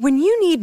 When you need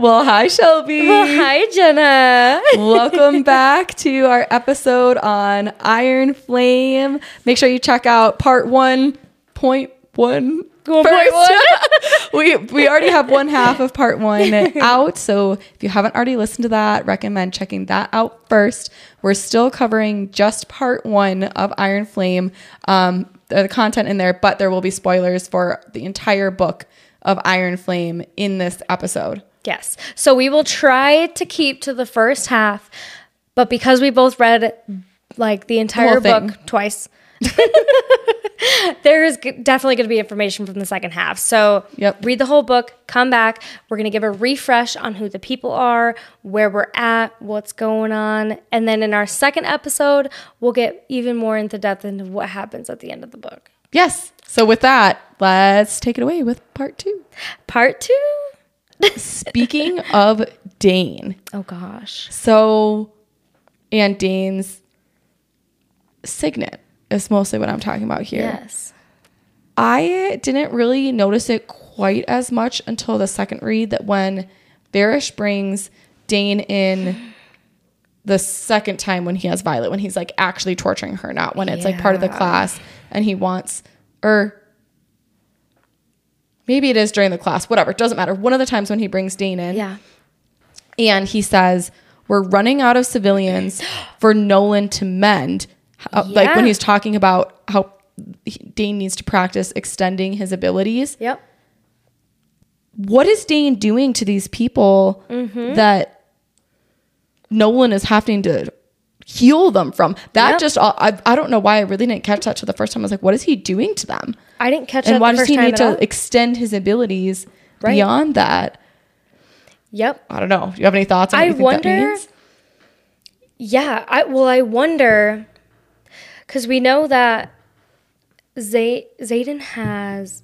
Well, hi, Shelby. Well, hi, Jenna. Welcome back to our episode on Iron Flame. Make sure you check out part 1.1 first. We already have one half of part 1 out, so if you haven't already listened to that, recommend checking that out first. We're still covering just part 1 of Iron Flame, the content in there, but there will be spoilers for the entire book of Iron Flame in this episode. Yes. So we will try to keep to the first half, but because we both read like the entire book twice, there is definitely going to be information from the second half. So read the whole book, come back. We're going to give a refresh on who the people are, where we're at, what's going on. And then in our second episode, we'll get even more into depth into what happens at the end of the book. Yes. So with that, let's take it away with part 2. Part 2. Speaking of Dane. Oh, gosh. So, and Dane's signet is mostly what I'm talking about here. Yes. I didn't really notice it quite as much until the second read, that when Varrish brings Dane in the second time when he has Violet, when he's like actually torturing her, not when it's like part of the class and he wants, or maybe it is during the class, whatever, it doesn't matter. One of the times when he brings Dane in. Yeah. And he says, we're running out of civilians for Nolan to mend. Like when he's talking about how Dane needs to practice extending his abilities. Yep. What is Dane doing to these people that Nolan is having to heal them from? That just, I don't know why I really didn't catch that till the first time. I was like, what is he doing to them? I didn't catch that the first time. And why does he need to extend his abilities beyond that? Yep. I don't know. Do you have any thoughts on what you think that means? Yeah. I wonder, because we know that Xaden has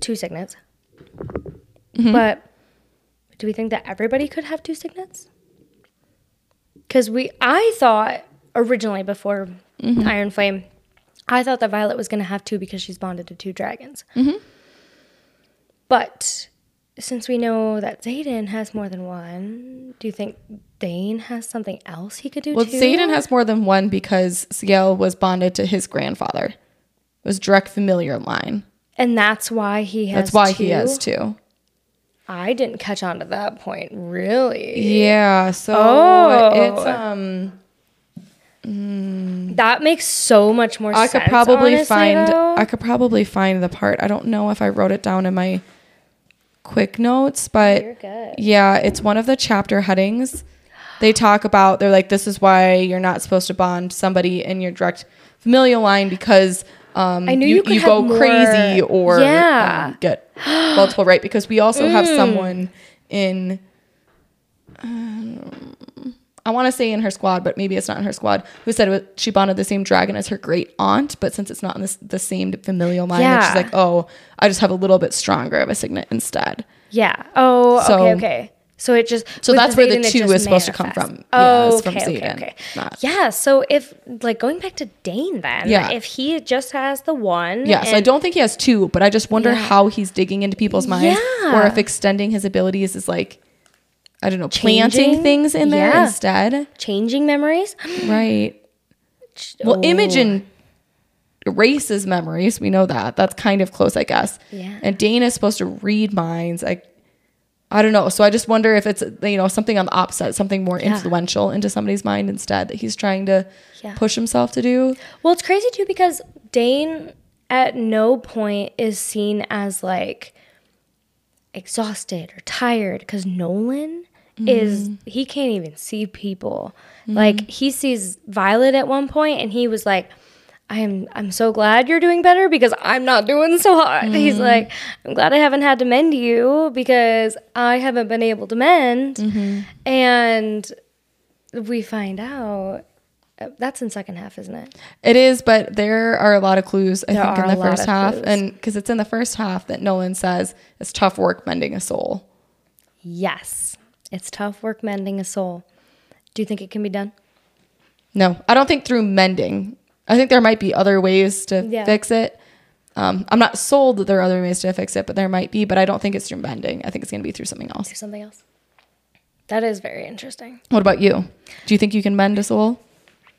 2 signets. Mm-hmm. But do we think that everybody could have 2 signets? Because I thought originally before Iron Flame, I thought that Violet was going to have 2 because she's bonded to 2 dragons. Mm-hmm. But since we know that Xaden has more than 1, do you think Dane has something else he could do too? Well, Xaden has more than 1 because Sgaeyl was bonded to his grandfather. It was direct familiar line. And that's why he has 2? That's why he has 2. I didn't catch on to that point, really. Yeah, so it's that makes so much more sense. I could probably find the part. I don't know if I wrote it down in my quick notes, but you're good. Yeah, it's one of the chapter headings. They talk about, they're like, this is why you're not supposed to bond somebody in your direct familial line because I knew you go more crazy or get multiple, right? Because we also have someone in, I want to say in her squad, but maybe it's not in her squad, who said she bonded the same dragon as her great aunt, but since it's not in the same familial line, she's like, oh, I just have a little bit stronger of a signet instead. Yeah. Oh, so, okay. So it just, so that's where the 2 is supposed to come from. Oh, yeah, okay. Yeah. So if like going back to Dane, then if he just has the 1, so I don't think he has 2, but I just wonder how he's digging into people's minds, or if extending his abilities is like, I don't know, planting things in there instead, changing memories, right? Well, Imogen erases memories. We know that. That's kind of close, I guess. Yeah. And Dane is supposed to read minds. I don't know. So I just wonder if it's, you know, something on the opposite, something more influential into somebody's mind instead that he's trying to push himself to do. Well, it's crazy too because Dane at no point is seen as like exhausted or tired because Nolan is, he can't even see people. Like he sees Violet at one point and he was like, I'm so glad you're doing better because I'm not doing so hot. Mm. He's like, I'm glad I haven't had to mend you because I haven't been able to mend. Mm-hmm. And we find out that's in second half, isn't it? It is, but there are a lot of clues, I think, in the first half. And because it's in the first half that Nolan says, it's tough work mending a soul. Yes, it's tough work mending a soul. Do you think it can be done? No, I don't think through mending. I think there might be other ways to fix it. I'm not sold that there are other ways to fix it, but there might be. But I don't think it's through mending. I think it's going to be through something else. Through something else. That is very interesting. What about you? Do you think you can mend a soul?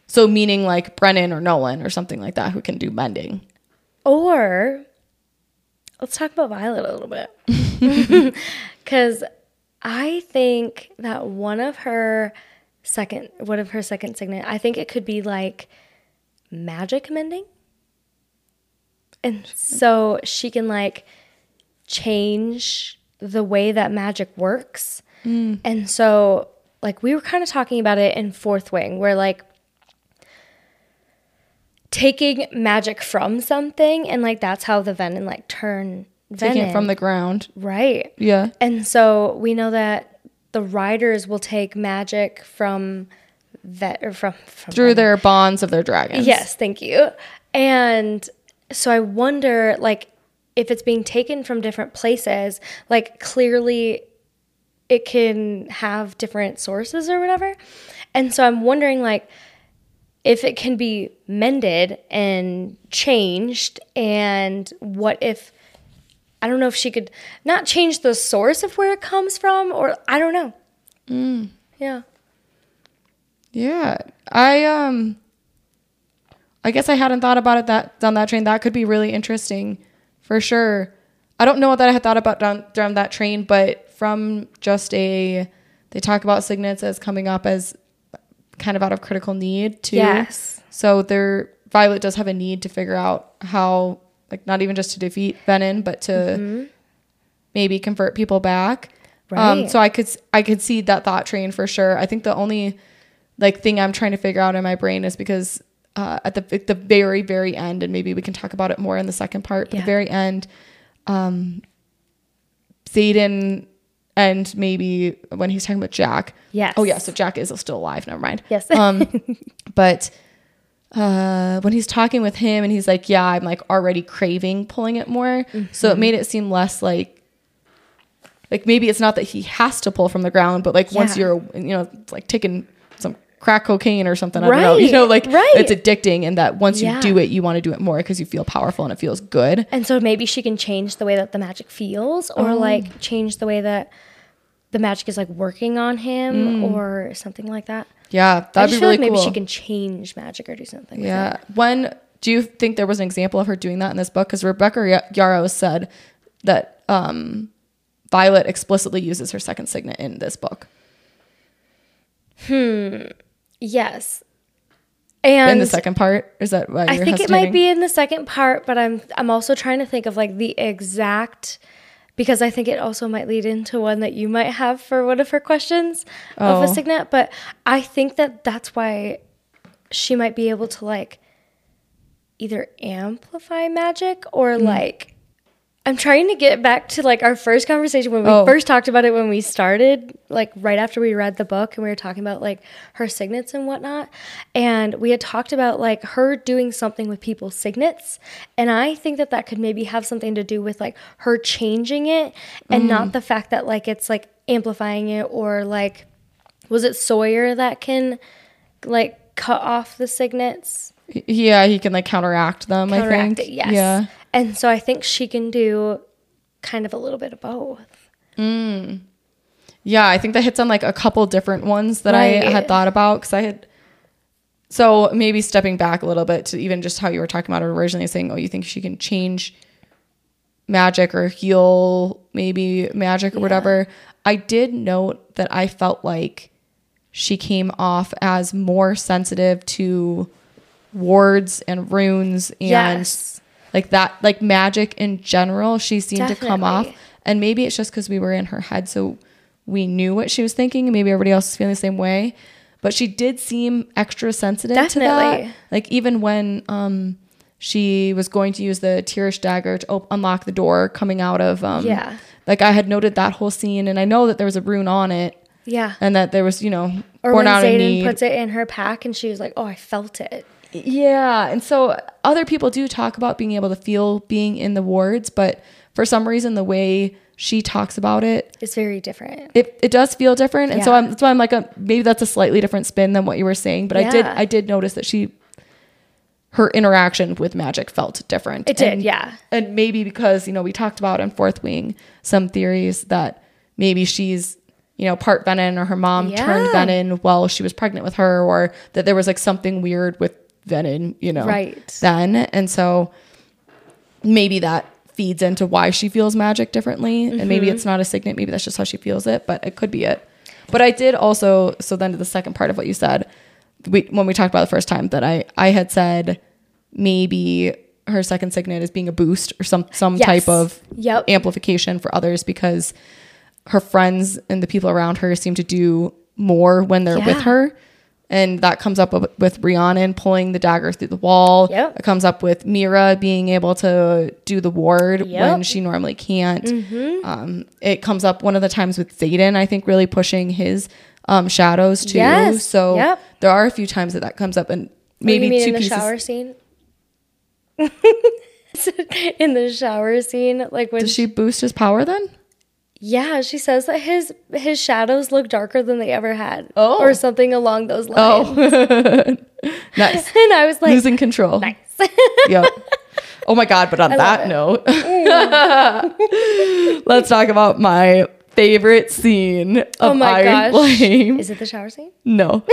So meaning like Brennan or Nolan or something like that who can do mending. Or let's talk about Violet a little bit. Because I think that one of her second signet, I think it could be like magic mending. And so she can like change the way that magic works. Mm. And so like we were kind of talking about it in Fourth Wing where like taking magic from something and like that's how the Venin like turn Venin. Taking it from the ground. Right. Yeah. And so we know that the riders will take magic from that or from through Venin. Their bonds of their dragons. Yes, thank you. And so I wonder like if it's being taken from different places, like clearly it can have different sources or whatever. And so I'm wondering like if it can be mended and changed, and what if, I don't know if she could not change the source of where it comes from, or I don't know. Mm. Yeah. Yeah. I guess I hadn't thought about it down that train. That could be really interesting for sure. I don't know what that I had thought about down that train, but from just they talk about signets as coming up as kind of out of critical need too. Yes. So Violet does have a need to figure out how, like, not even just to defeat Venin, but to maybe convert people back. Right. So I could see that thought train for sure. I think the only like thing I'm trying to figure out in my brain is because at the very, very end, and maybe we can talk about it more in the second part, but the very end, Xaden. And maybe when he's talking about Jack. Yes. Oh, yeah. So Jack is still alive. Never mind. Yes. But when he's talking with him and he's like, yeah, I'm like already craving pulling it more. Mm-hmm. So it made it seem less like maybe it's not that he has to pull from the ground, but like once you're, it's like taking some crack cocaine or something. I don't know. It's addicting, and that once you do it, you want to do it more because you feel powerful and it feels good. And so maybe she can change the way that the magic feels or like change the way that the magic is like working on him or something like that. Yeah, that'd be really cool. Maybe she can change magic or do something like that. When do you think there was an example of her doing that in this book? Because Rebecca Yarros said that Violet explicitly uses her second signet in this book. Yes. And in the second part, is that why you're hesitating? I think it might be in the second part, but I'm also trying to think of like the exact, because I think it also might lead into one that you might have for one of her questions of a signet. But I think that that's why she might be able to like either amplify magic or like, I'm trying to get back to like our first conversation when we first talked about it when we started, like right after we read the book, and we were talking about like her signets and whatnot. And we had talked about like her doing something with people's signets. And I think that that could maybe have something to do with like her changing it and not the fact that like it's like amplifying it, or like, was it Sawyer that can like cut off the signets? Yeah, he can like counteract them, I think. It, yes. Yeah. And so I think she can do kind of a little bit of both. Mm. Yeah, I think that hits on like a couple different ones that I had thought about, because so maybe stepping back a little bit to even just how you were talking about it originally, saying, oh, you think she can change magic or heal maybe magic or whatever. I did note that I felt like she came off as more sensitive to wards and runes and like that, like magic in general, she seemed to come off. And maybe it's just because we were in her head, so we knew what she was thinking, and maybe everybody else is feeling the same way. But she did seem extra sensitive to that. Like, even when she was going to use the Tearish dagger to unlock the door coming out of... Like, I had noted that whole scene, and I know that there was a rune on it. Yeah. And that there was, you know... Or when Xaden puts it in her pack, and she was like, oh, I felt it. Yeah. And so other people do talk about being able to feel being in the wards, but for some reason, the way... she talks about it. It's very different. It does feel different. And so that's why I'm like, maybe that's a slightly different spin than what you were saying. But I did notice that her interaction with magic felt different. It did. And maybe because, you know, we talked about in Fourth Wing, some theories that maybe she's, you know, part Venin, or her mom turned Venin while she was pregnant with her, or that there was like something weird with Venin, you know, then. And so maybe that feeds into why she feels magic differently. Mm-hmm. And maybe it's not a signet, maybe that's just how she feels it, but it could be it. But I did also, so then to the second part of what you said, when we talked about the first time, that I had said maybe her second signet is being a boost or some type of amplification for others, because her friends and the people around her seem to do more when they're with her. And that comes up with Rhiannon pulling the dagger through the wall. Yep. It comes up with Mira being able to do the ward when she normally can't. Mm-hmm. It comes up one of the times with Xaden, I think, really pushing his shadows too. Yes. So there are a few times that comes up, and maybe you mean two pieces. In the shower scene? In the shower scene, like when does she boost his power then? Yeah, she says that his shadows look darker than they ever had. Oh. Or something along those lines. Oh. Nice. And I was like... Losing control. Nice. Yep. Oh my God, but on that note, let's talk about my favorite scene of Iron Flame. Is it the shower scene? No.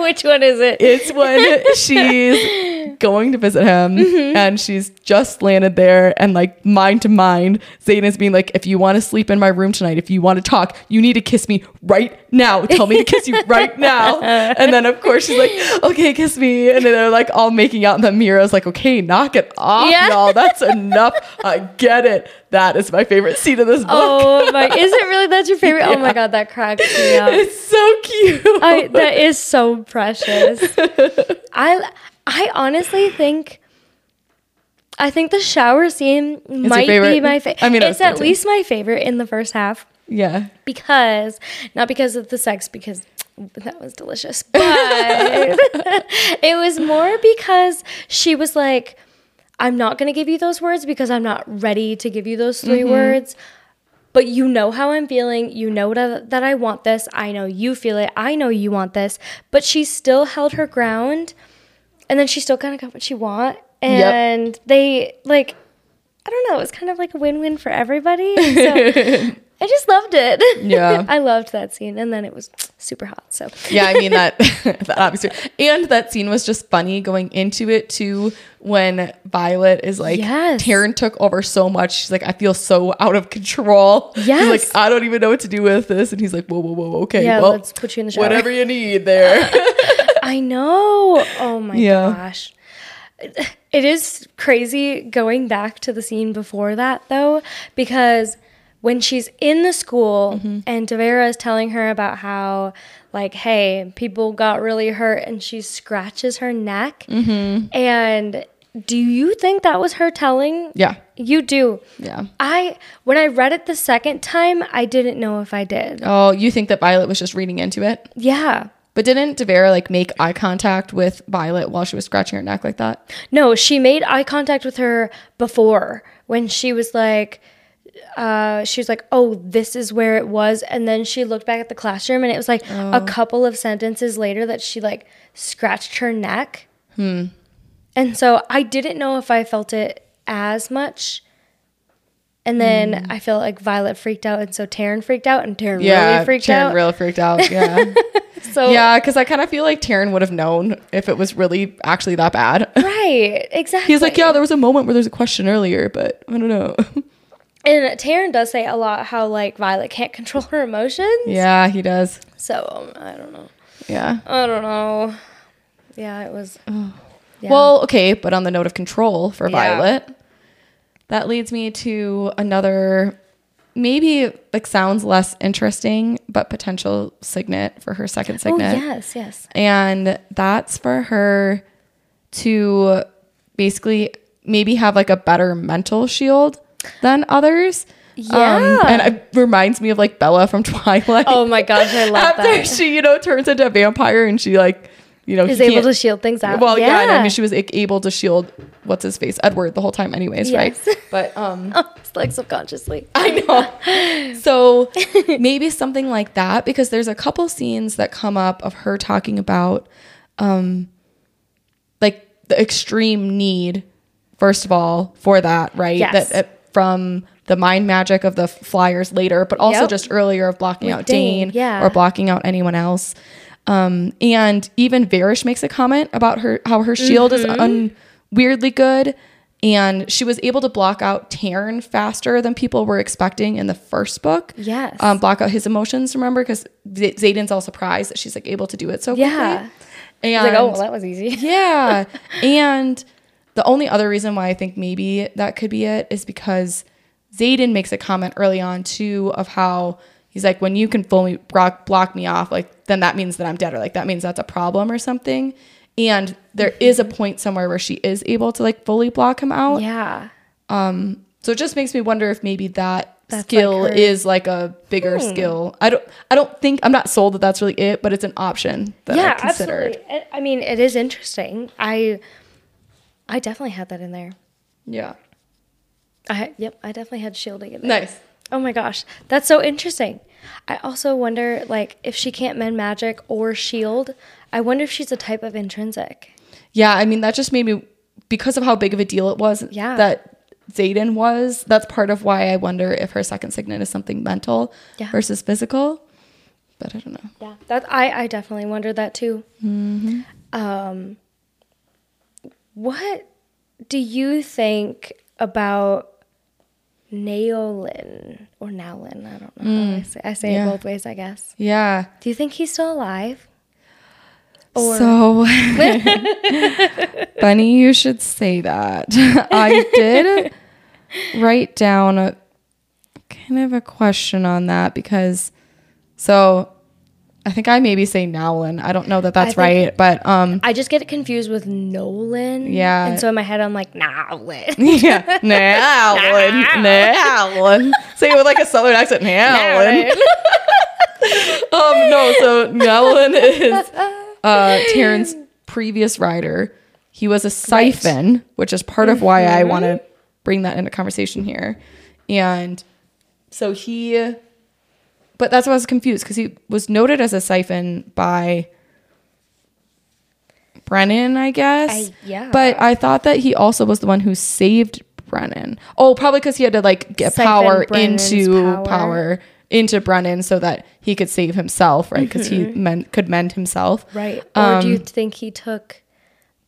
Which one is it? It's when she's going to visit him, mm-hmm. and she's just landed there, and like mind to mind, Xaden is being like, if you want to sleep in my room tonight, if you want to talk, you need to kiss me right now. Tell me to kiss you right now. And then of course she's like, okay, kiss me. And then they're like all making out, and then Mira's like, okay, knock it off, y'all. That's enough. I get it. That is my favorite scene in this book. Oh my, is it really? That's your favorite? Yeah. Oh my God, that cracks me up. It's so cute. That is so precious. I honestly think, the shower scene might be my favorite. I mean, it's at least my favorite in the first half. Yeah. Because, not because of the sex, because that was delicious, but it was more because she was like, I'm not going to give you those words because I'm not ready to give you those three mm-hmm. words. But you know how I'm feeling. You know that I want this. I know you feel it. I know you want this. But she still held her ground. And then she still kind of got what she want. And they, like, I don't know. It was kind of like a win-win for everybody. So I just loved it. Yeah. I loved that scene. And then it was super hot. So yeah, I mean, that obviously. And that scene was just funny going into it, too. When Violet is like, Tairn took over so much. She's like, I feel so out of control. Yes. She's like, I don't even know what to do with this. And he's like, whoa, okay. Yeah, well, let's put you in the shower. Whatever you need there. I know. Oh my gosh. It is crazy going back to the scene before that, though, because when she's in the school mm-hmm. and Tavera is telling her about how, like, hey, people got really hurt, and she scratches her neck. Mm-hmm. And do you think that was her telling? Yeah. You do. Yeah. When I read it the second time, I didn't know if I did. Oh, you think that Violet was just reading into it? Yeah. But didn't Tavera, like, make eye contact with Violet while she was scratching her neck like that? No, she made eye contact with her before, when she was like... she was like, oh, this is where it was. And then she looked back at the classroom, and it was like a couple of sentences later that she like scratched her neck. Hmm. And so I didn't know if I felt it as much. And then I feel like Violet freaked out. And so Tairn freaked out, and Tairn really freaked out. Tairn really freaked out. Yeah. Yeah, because I kind of feel like Tairn would have known if it was really actually that bad. Right. Exactly. He's like, yeah, there was a moment where there's a question earlier, but I don't know. And Tairn does say a lot how, like, Violet can't control her emotions. Yeah, he does. So, I don't know. Yeah. I don't know. Yeah, it was. Oh. Yeah. Well, okay, but on the note of control for Violet, that leads me to another maybe like sounds less interesting, but potential signet for her second signet. Oh, yes, yes. And that's for her to basically maybe have like a better mental shield than others. Yeah. And it reminds me of like Bella from Twilight. Oh my gosh, I love after that. After she, you know, turns into a vampire and she like, you know, is able to shield things out. Well, yeah. And I mean, she was able to shield what's his face, Edward, the whole time, anyways, yes. Right? But it's like subconsciously. I know. So maybe something like that, because there's a couple scenes that come up of her talking about, like the extreme need, first of all, for that, right? Yes. That from the mind magic of the flyers later, but also just earlier of blocking out Dane or blocking out anyone else. And even Varrish makes a comment about her, how her shield is weirdly good. And she was able to block out Tairn faster than people were expecting in the first book. Yes. Block out his emotions, remember? Because Xaden's all surprised that she's like able to do it so quickly. And he's like, oh, well, that was easy. Yeah. And the only other reason why I think maybe that could be it is because Xaden makes a comment early on too of how he's like, when you can fully block me off, like, then that means that I'm dead, or like, that means that's a problem or something. And there is a point somewhere where she is able to like fully block him out. Yeah. So it just makes me wonder if maybe that's skill like is like a bigger skill. I don't think, I'm not sold that that's really it, but it's an option that I considered. Yeah, absolutely. I mean, it is interesting. I definitely had that in there. Yeah. I definitely had shielding in there. Nice. Oh my gosh, that's so interesting. I also wonder, like, if she can't mend magic or shield, I wonder if she's a type of intrinsic. Yeah, I mean, that just made me, because of how big of a deal it was that Xaden was, that's part of why I wonder if her second signet is something mental versus physical. But I don't know. Yeah, that I definitely wondered that too. Mm-hmm. What do you think about Nolan or Nolan, I don't know how I say it both ways, I guess. Yeah. Do you think he's still alive? Or so funny you should say that. I did write down a kind of a question on that, because so I think I maybe say Nolan. I don't know that that's right, but I just get confused with Nolan. Yeah, and so in my head I'm like Nolan. Yeah, Nolan. Say it with like a southern accent, Nolan. So Nolan is Taren's previous rider. He was a siphon, which is part of why I want to bring that into conversation here, and so he. But that's why I was confused, because he was noted as a siphon by Brennan, I guess. But I thought that he also was the one who saved Brennan. Oh, probably because he had to like get power into Brennan so that he could save himself, right? Because he could mend himself, right? Or do you think he took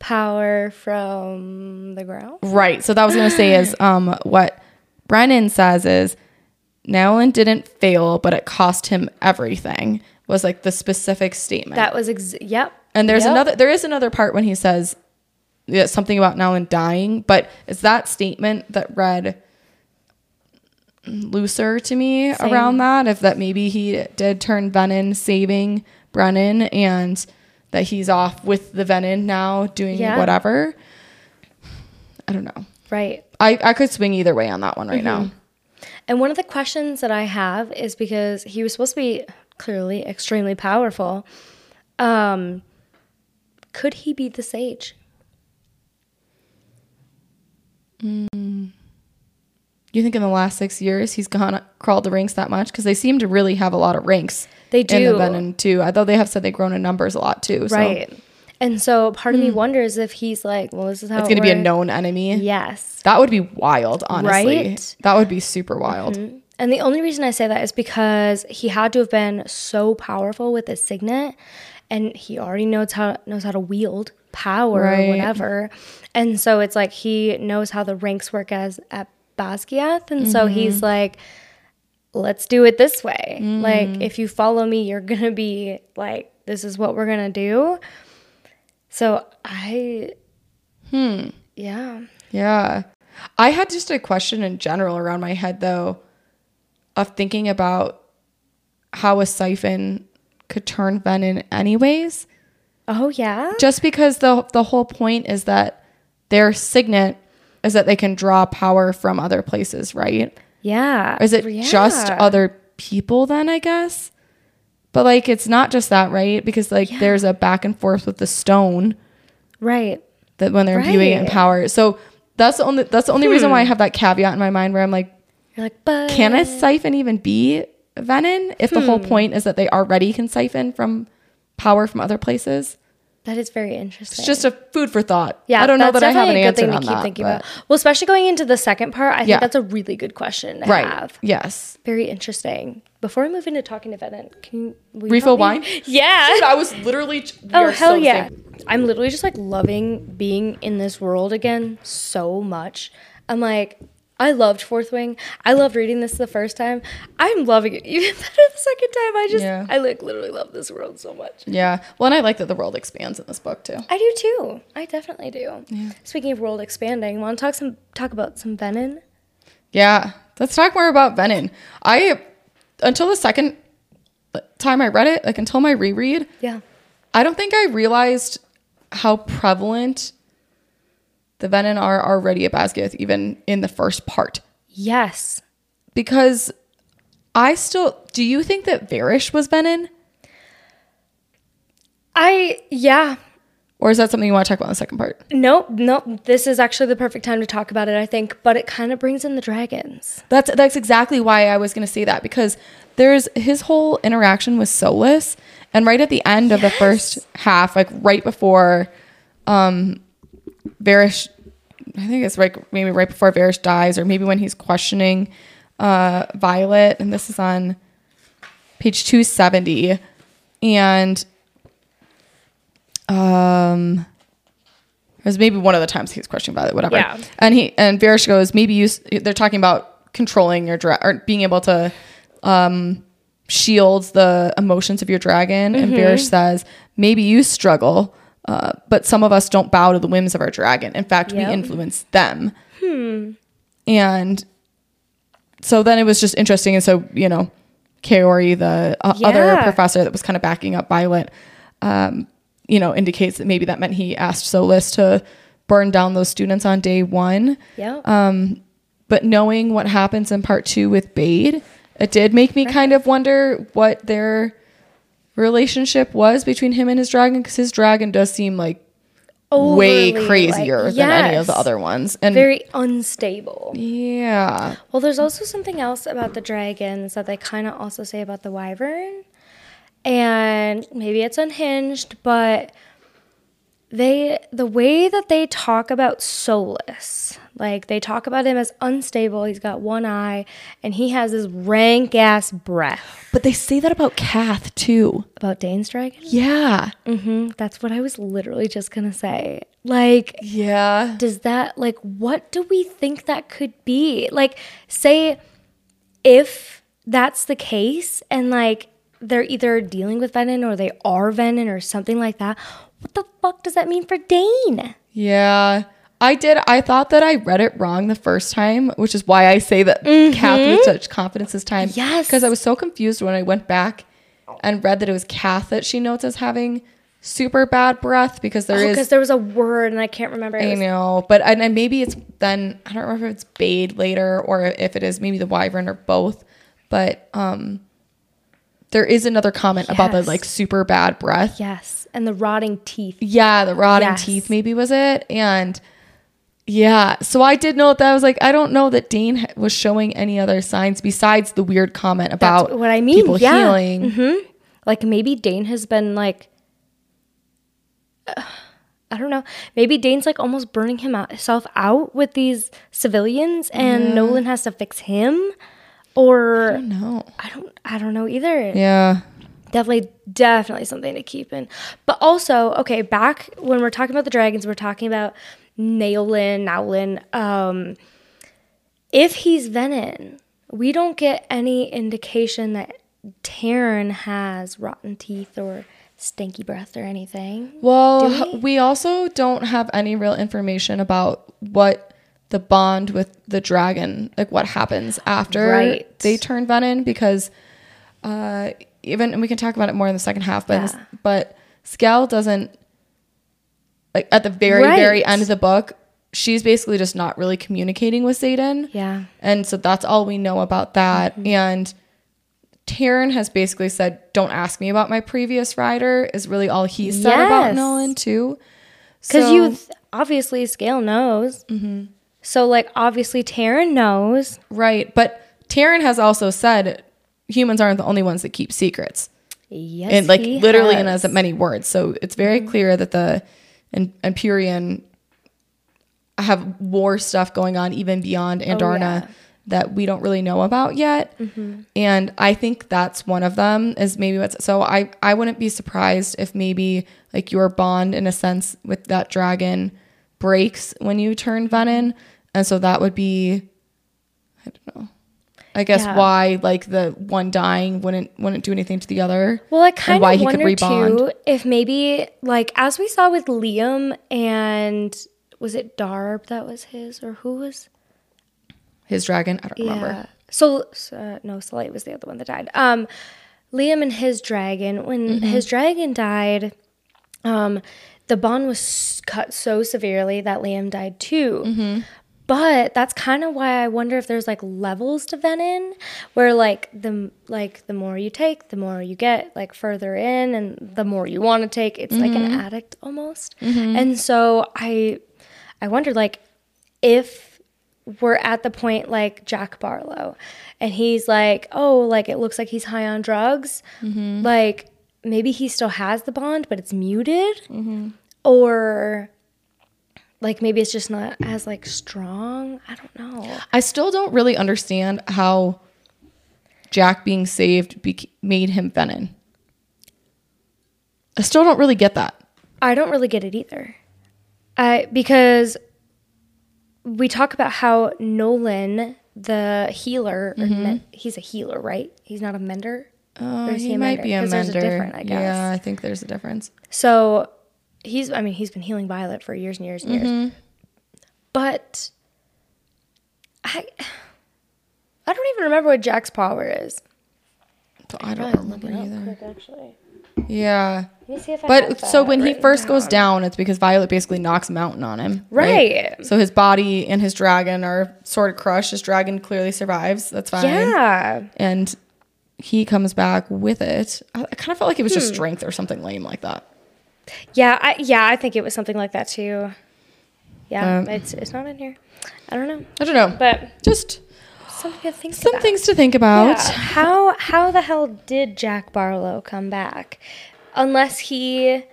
power from the ground? Right. So that was going to say is what Brennan says is, Nolan didn't fail, but it cost him everything, was like the specific statement. That was, And there's another part when he says something about Nolan dying, but it's that statement that read looser to me around that, if that maybe he did turn Venin saving Brennan and that he's off with the Venin now doing whatever. I don't know. Right. I could swing either way on that one right now. And one of the questions that I have is, because he was supposed to be clearly extremely powerful, could he be the sage? You think in the last 6 years he's crawled the ranks that much? Because they seem to really have a lot of ranks. They do. In the Venom too. Although they have said they've grown in numbers a lot too. Right. So. And so part of me wonders if he's like, well, this is how it's going to be a known enemy. Yes. That would be wild, honestly. Right? That would be super wild. Mm-hmm. And the only reason I say that is because he had to have been so powerful with his signet, and he already knows how to wield power or whatever. And so it's like he knows how the ranks work at Basgiath. And so he's like, let's do it this way. Like, if you follow me, you're going to be like, this is what we're going to do. So I had just a question in general around my head though of thinking about how a siphon could turn Venin anyways. Oh, yeah? Just because the whole point is that their signet is that they can draw power from other places, right? Yeah. Or is it just other people then, I guess? But, like, it's not just that, right? Because, like, there's a back and forth with the stone. Right. That when they're viewing it in power. So that's the only reason why I have that caveat in my mind where I'm like, you're like, but can a siphon even be Venin if the whole point is that they already can siphon from power from other places? That is very interesting. It's just a food for thought. Yeah, I don't know that I have an answer on that. Well, especially going into the second part, I think that's a really good question to have. Yes. Very interesting. Before I move into talking to Venin, can we refill wine? Yeah. Dude, I was literally... Oh, hell yeah. I'm literally just like loving being in this world again so much. I'm like... I loved Fourth Wing. I loved reading this the first time. I'm loving it even better the second time. I like literally love this world so much. Yeah. Well, and I like that the world expands in this book too. I do too. I definitely do. Yeah. Speaking of world expanding, want to talk about some Venin? Yeah. Let's talk more about Venin. Until the second time I read it, like until my reread, I don't think I realized how prevalent the Venin are already at Basgiath, even in the first part. Yes. Because do you think that Varrish was Venin? Or is that something you want to talk about in the second part? Nope. This is actually the perfect time to talk about it, I think. But it kind of brings in the dragons. That's exactly why I was going to say that. Because there's his whole interaction with Solas. And right at the end of the first half, like right before... Varrish, I think it's like maybe right before Varrish dies, or maybe when he's questioning Violet, and this is on page 270, and it was maybe one of the times he's questioning Violet, whatever. Yeah. And Varrish goes, maybe they're talking about controlling your or being able to shield the emotions of your dragon, and Varrish says, maybe you struggle. But some of us don't bow to the whims of our dragon. In fact, we influence them. And so then it was just interesting. And so, you know, Kaori, the other professor that was kind of backing up Violet, you know, indicates that maybe that meant he asked Solas to burn down those students on day one. Yeah. But knowing what happens in part two with Bade, it did make me kind of wonder what their relationship was between him and his dragon, because his dragon does seem like overly, way crazier than any of the other ones, and very unstable. Yeah. Well, there's also something else about the dragons that they kind of also say about the wyvern, and maybe it's unhinged, but the way that they talk about Solas, like they talk about him as unstable, he's got one eye, and he has this rank-ass breath. But they say that about Cath, too. About Dane's dragon? Yeah. That's what I was literally just going to say. Like, yeah. Does that, like, what do we think that could be? Like, say if that's the case, and, like, they're either dealing with Venin or they are Venin or something like that, what the fuck does that mean for Dane? Yeah, I thought that I read it wrong the first time, which is why I say that Cath with such confidence this time. Yes. Because I was so confused when I went back and read that it was Cath that she notes as having super bad breath, because because there was a word and I can't remember. I know. But and maybe it's then, I don't remember if it's Bade later or if it is maybe the wyvern or both. But there is another comment about the like super bad breath. Yes. And the rotting teeth. Yeah, the rotting teeth maybe was it. And yeah, so I did note that. I was like, I don't know that Dane was showing any other signs besides the weird comment about That's what I mean. People healing. Like maybe Dane has been like, I don't know. Maybe Dane's like almost burning himself out with these civilians and Nolan has to fix him. Or I don't know. I don't know either. Yeah. Definitely something to keep in. But also, okay, back when we're talking about the dragons, we're talking about Nolan. If he's Venin, we don't get any indication that Tairn has rotten teeth or stinky breath or anything. Well, we also don't have any real information about what the bond with the dragon, like what happens after they turn Venin, because even, and we can talk about it more in the second half, but but Sgaeyl doesn't, like at the very end of the book, she's basically just not really communicating with Xaden. Yeah. And so that's all we know about that. Mm-hmm. And Tairn has basically said, don't ask me about my previous rider, is really all he said about Nolan too. Because obviously Sgaeyl knows. Mm-hmm. So like obviously Tairn knows. Right. But Tairn has also said humans aren't the only ones that keep secrets. Yes. And like he literally has. In as many words. So it's very clear that the Empyrean have war stuff going on even beyond Andarna that we don't really know about yet. Mm-hmm. And I think that's one of them is maybe what's, so I wouldn't be surprised if maybe like your bond in a sense with that dragon breaks when you turn Venin. And so that would be, I don't know, I guess why like the one dying wouldn't do anything to the other. Well, I kind of wonder too if maybe like as we saw with Liam and was it Darb that was his, or who was his dragon? I don't remember. So Solas was the other one that died. Liam and his dragon, when his dragon died, the bond was cut so severely that Liam died too. Mm-hmm. But that's kind of why I wonder if there's like levels to Venin, where like the more you take, the more you get like further in, and the more you want to take. It's like an addict almost. Mm-hmm. And so I wondered, like, if we're at the point like Jack Barlow and he's like, oh, like it looks like he's high on drugs. Mm-hmm. Like maybe he still has the bond, but it's muted. Mm-hmm. Or like maybe it's just not as like strong. I don't know. I still don't really understand how Jack being saved made him Venin. I still don't really get that. I don't really get it either. Because we talk about how Nolan, the healer, he's a healer, right? He's not a mender? Oh, he might be a mender. There's a difference, I guess. Yeah, I think there's a difference. So he's been healing Violet for years and years and years. But I don't even remember what Jack's power is. So I don't remember either. Quick, actually. Yeah. Let me see if I when he first goes down, it's because Violet basically knocks Mountain on him. Right. So his body and his dragon are sort of crushed. His dragon clearly survives. That's fine. Yeah. And he comes back with it. I kind of felt like it was just strength or something lame like that. Yeah. I think it was something like that too. Yeah. It's not in here. I don't know. But just things to think about. Yeah. How the hell did Jack Barlow come back? Unless he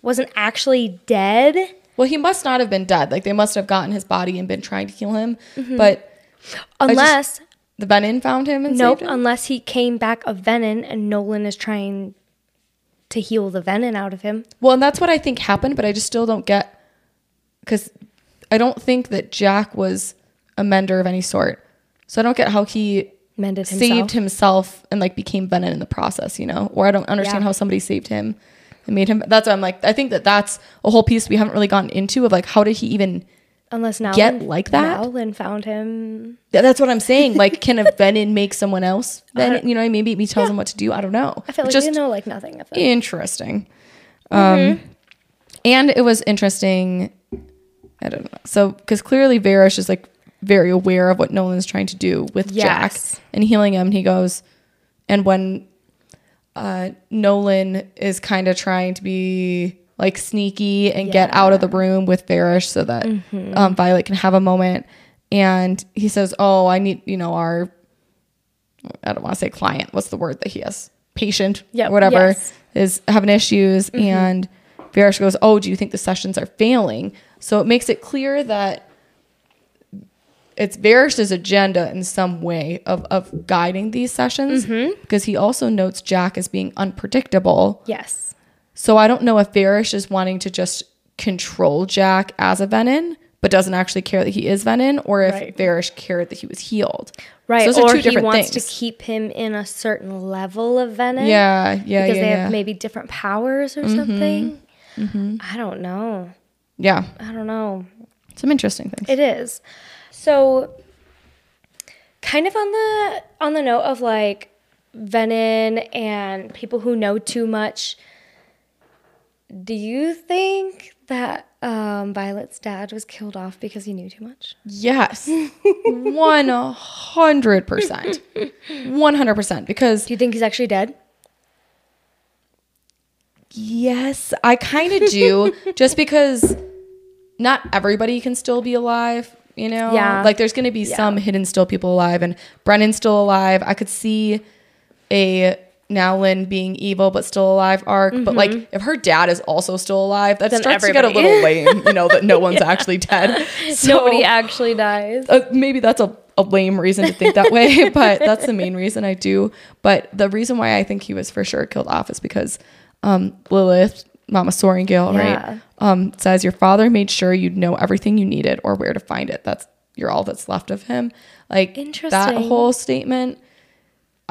wasn't actually dead. Well, he must not have been dead. Like they must have gotten his body and been trying to heal him. Mm-hmm. But unless the Venin found him and saved him? Nope, unless he came back a Venin and Nolan is trying to heal the Venin out of him. Well, and that's what I think happened, but I just still don't get, because I don't think that Jack was a mender of any sort. So I don't get how he saved himself and like became Venin in the process, you know? Or I don't understand how somebody saved him and made him. That's what I'm like. I think that's a whole piece we haven't really gotten into of like, how did he even get like that? Nolan found him. That's what I'm saying. Like, can a Venin make someone else? Then you know, maybe he tells them what to do. I don't know. I feel like you know like nothing of it. Interesting. And it was interesting. I don't know. So because clearly Varrish is like very aware of what Nolan's trying to do with Jack and healing him. And he goes, and when Nolan is kind of trying to be like sneaky and get out of the room with Varrish so that Violet can have a moment. And he says, oh, I need, you know, our, I don't want to say client. What's the word that he has? Patient, whatever, is having issues. Mm-hmm. And Varrish goes, oh, do you think the sessions are failing? So it makes it clear that it's Varrish's agenda in some way of guiding these sessions, because he also notes Jack as being unpredictable. Yes. So I don't know if Varrish is wanting to just control Jack as a Venin, but doesn't actually care that he is Venin, or if Varrish cared that he was healed. Right. So those are two different things. He wants to keep him in a certain level of Venin. Yeah. Yeah. Because they have maybe different powers or something. I don't know. Yeah. I don't know. Some interesting things. It is. So kind of on the note of like Venin and people who know too much, do you think that Violet's dad was killed off because he knew too much? Yes. 100%. 100%. Because do you think he's actually dead? Yes, I kind of do. Just because not everybody can still be alive, you know? Yeah. Like there's going to be some hidden still people alive, and Brennan's still alive. I could see a Nolan being evil but still alive arc, but like if her dad is also still alive, that then starts everybody to get a little lame, you know, that no one's actually dead. So, nobody actually dies. Maybe that's a lame reason to think that way, but that's the main reason I do. But the reason why I think he was for sure killed off is because Lilith, Mama Soaringgale, right? Says your father made sure you'd know everything you needed or where to find it. You're all that's left of him. Like that whole statement.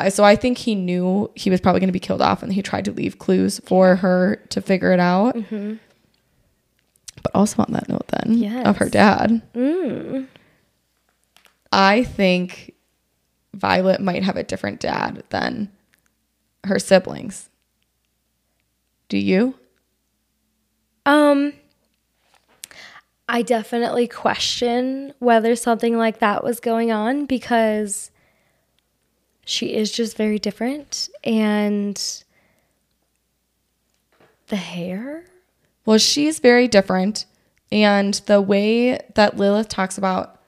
So I think he knew he was probably going to be killed off, and he tried to leave clues for her to figure it out. Mm-hmm. But also on that note then of her dad, I think Violet might have a different dad than her siblings. Do you? I definitely question whether something like that was going on, because she is just very different. And the hair? Well, she's very different. And the way that Lilith talks about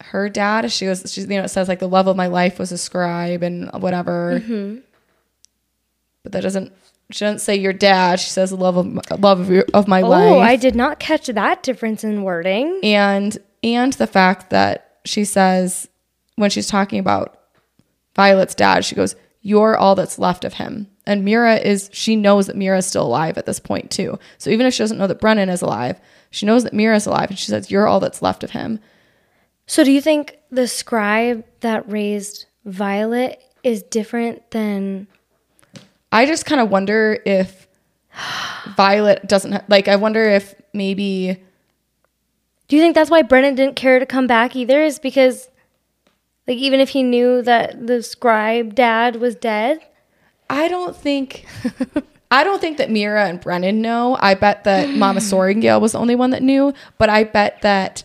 her dad, she's, you know, it says like the love of my life was a scribe and whatever. Mm-hmm. But that doesn't... She doesn't say your dad. She says love of my life. Oh, I did not catch that difference in wording. And the fact that she says, when she's talking about Violet's dad, she goes, you're all that's left of him. And she knows that Mira's still alive at this point too. So even if she doesn't know that Brennan is alive, she knows that Mira's alive, and she says, you're all that's left of him. So do you think the scribe that raised Violet is different than... I just kind of wonder if Violet doesn't I wonder if maybe... Do you think that's why Brennan didn't care to come back either? Is because, like, even if he knew that the scribe dad was dead? I don't think that Mira and Brennan know. I bet that Mama Soaringgale was the only one that knew. But I bet that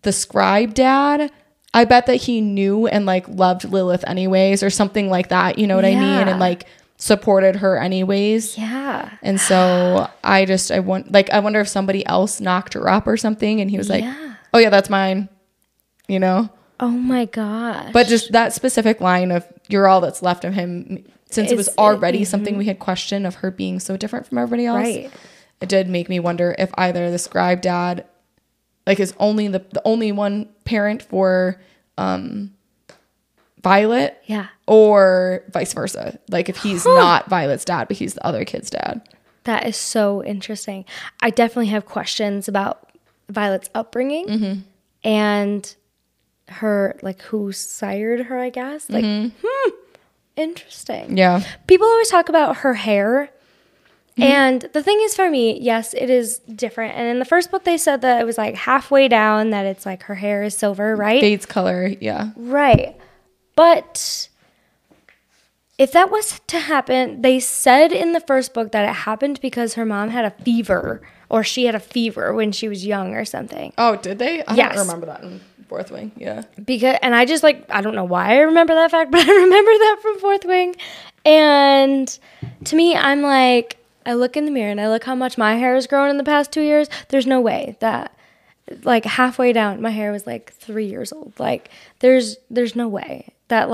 the scribe dad... I bet that he knew and, like, loved Lilith anyways or something like that. You know what I mean? And, like... supported her anyways. Yeah. And so I wonder if somebody else knocked her up or something, and he was like, oh yeah, that's mine, you know? Oh my gosh. But just that specific line of you're all that's left of him, since it was already something we had questioned of her being so different from everybody else. Right. It did make me wonder if either the scribe dad is only the only one parent for Violet, or vice versa, if he's not Violet's dad but he's the other kid's dad. That is so interesting. I definitely have questions about Violet's upbringing and her, who sired her, I guess. Interesting. Yeah, people always talk about her hair, and the thing is, for me, yes, it is different. And in the first book, they said that it was halfway down, that it's her hair is silver, right? Fades color, yeah, right. But if that was to happen, they said in the first book that it happened because her mom had a fever, or she had a fever when she was young or something. Oh, did they? I don't remember that in Fourth Wing. Yeah. And I just I don't know why I remember that fact, but I remember that from Fourth Wing. And to me, I'm I look in the mirror and I look how much my hair has grown in the past 2 years. There's no way that halfway down my hair was 3 years old. There's no way that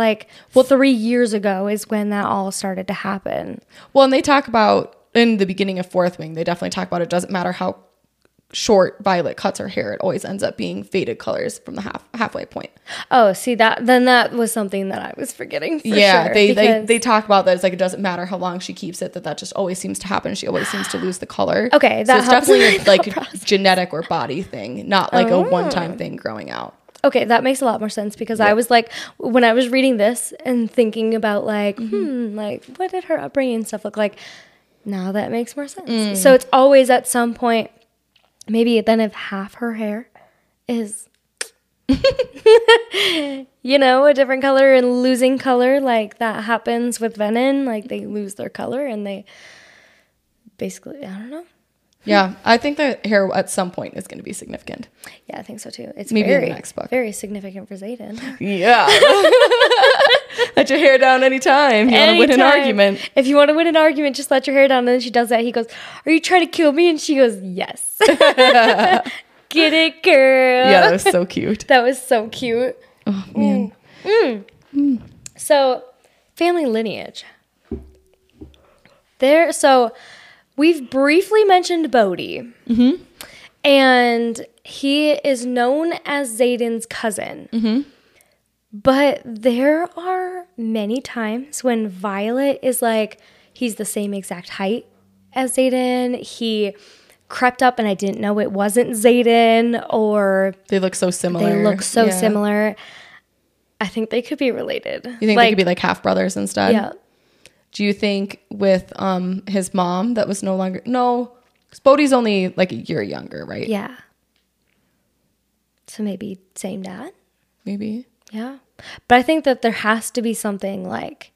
3 years ago is when that all started to happen. Well, and they talk about in the beginning of Fourth Wing, they definitely talk about it doesn't matter how short Violet cuts her hair, it always ends up being faded colors from the halfway point. Oh, see, that was something that I was forgetting. For sure, they talk about that. It's it doesn't matter how long she keeps it, that just always seems to happen. She always seems to lose the color. Okay, that so it's definitely a genetic or body thing, not a one-time thing growing out. Okay, that makes a lot more sense, because I was when I was reading this and thinking about what did her upbringing and stuff look like? Now that makes more sense. So it's always at some point Maybe then if half her hair is, you know, a different color and losing color, like that happens with Venin, like they lose their color and they basically, I don't know. Yeah, I think the hair at some point is going to be significant. Yeah, I think so too. It's maybe very, in the next book. Very significant for Xaden. Yeah. Let your hair down anytime. You want to win an argument. If you want to win an argument, just let your hair down. And then she does that. He goes, "Are you trying to kill me?" And she goes, "Yes." Get it, girl. Yeah, that was so cute. That was so cute. Oh, man. Mm. Mm. Mm. So, family lineage. There, so... We've briefly mentioned Bodhi, mm-hmm. and he is known as Xaden's cousin, mm-hmm. but there are many times when Violet is like, he's the same exact height as Xaden, he crept up and I didn't know it wasn't Xaden, or... They look so similar. They look so similar. I think they could be related. You think like, they could be like half-brothers instead? Yeah. Do you think with his mom that was no longer... No, because Bodhi's only like a year younger, right? Yeah. So maybe same dad? Maybe. Yeah. But I think that there has to be something like...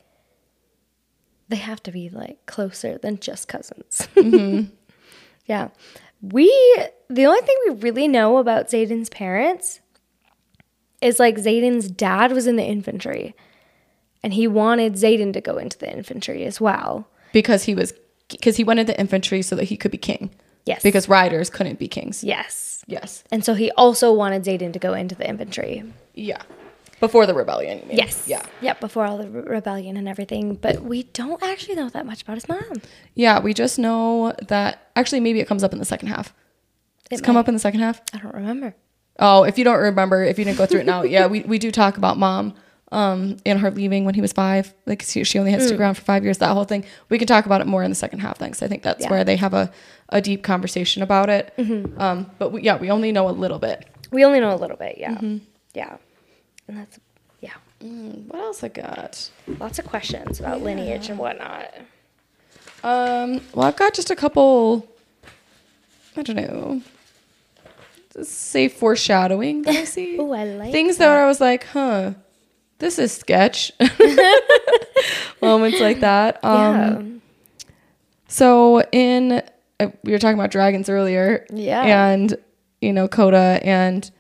They have to be like closer than just cousins. Mm-hmm. Yeah. The only thing we really know about Xaden's parents is like Xaden's dad was in the infantry. And he wanted Xaden to go into the infantry as well. Because he went into the infantry so that he could be king. Yes. Because riders couldn't be kings. Yes. Yes. And so he also wanted Xaden to go into the infantry. Yeah. Before the rebellion. You mean. Yes. Yeah. Yeah, before all the rebellion and everything. But we don't actually know that much about his mom. Yeah, we just know that... Actually, maybe it comes up in the second half. It's come up in the second half? I don't remember. Oh, if you don't remember, if you didn't go through it now, yeah, we do talk about mom. And her leaving when he was 5, like she only had to stick around for 5 years, that whole thing. We can talk about it more in the second half then, because I think that's where they have a deep conversation about it. Mm-hmm. But we only know a little bit. We only know a little bit, yeah. Mm-hmm. Yeah. And that's, yeah. What else I got? Lots of questions about lineage and whatnot. Well, I've got just a couple, I don't know, say foreshadowing that I see. Oh, I like things that I was like, huh. This is sketch. Moments like that. So we were talking about dragons earlier. Yeah. And, you know, Coda and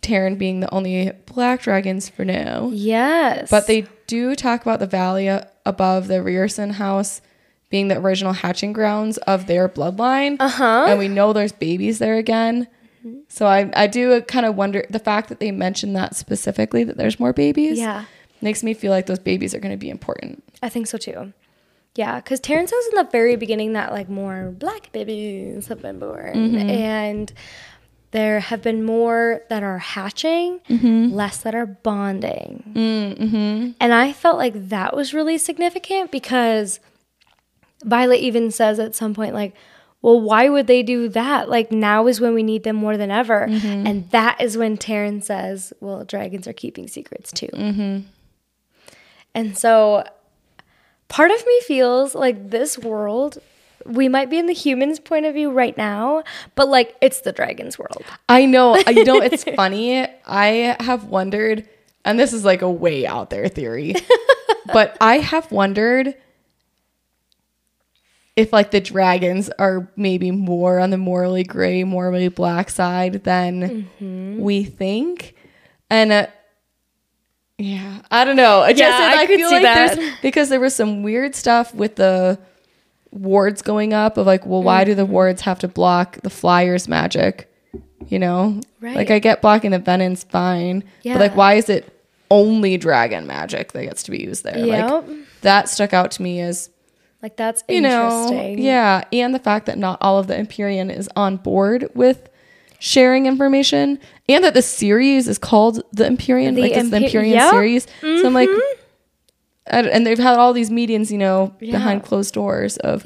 Tairn being the only black dragons for now. Yes. But they do talk about the valley above the Ryerson house being the original hatching grounds of their bloodline. Uh-huh. And we know there's babies there again. So I do kind of wonder, the fact that they mentioned that specifically, that there's more babies, makes me feel like those babies are going to be important. I think so too. Yeah, because Tairn says in the very beginning that like more black babies have been born, and there have been more that are hatching, less that are bonding. Mm-hmm. And I felt like that was really significant because Violet even says at some point like, well, why would they do that? Like, now is when we need them more than ever. Mm-hmm. And that is when Tairn says, well, dragons are keeping secrets too. Mm-hmm. And so part of me feels like this world, we might be in the human's point of view right now, but like it's the dragon's world. I know. You know, it's funny. I have wondered, and this is like a way out there theory, but I have wondered... if like the dragons are maybe more on the morally gray, morally black side than we think. And yeah, I don't know. I could see like that. Because there was some weird stuff with the wards going up of like, well, why do the wards have to block the flyers' magic? You know? Right. Like I get blocking the Venin's fine. Yeah. But like, why is it only dragon magic that gets to be used there? Yep. Like that stuck out to me as... Like, that's interesting. You know, yeah. And the fact that not all of the Empyrean is on board with sharing information. And that the series is called the Empyrean. It's the Empyrean series. Mm-hmm. So I'm like... And they've had all these meetings, you know, behind closed doors of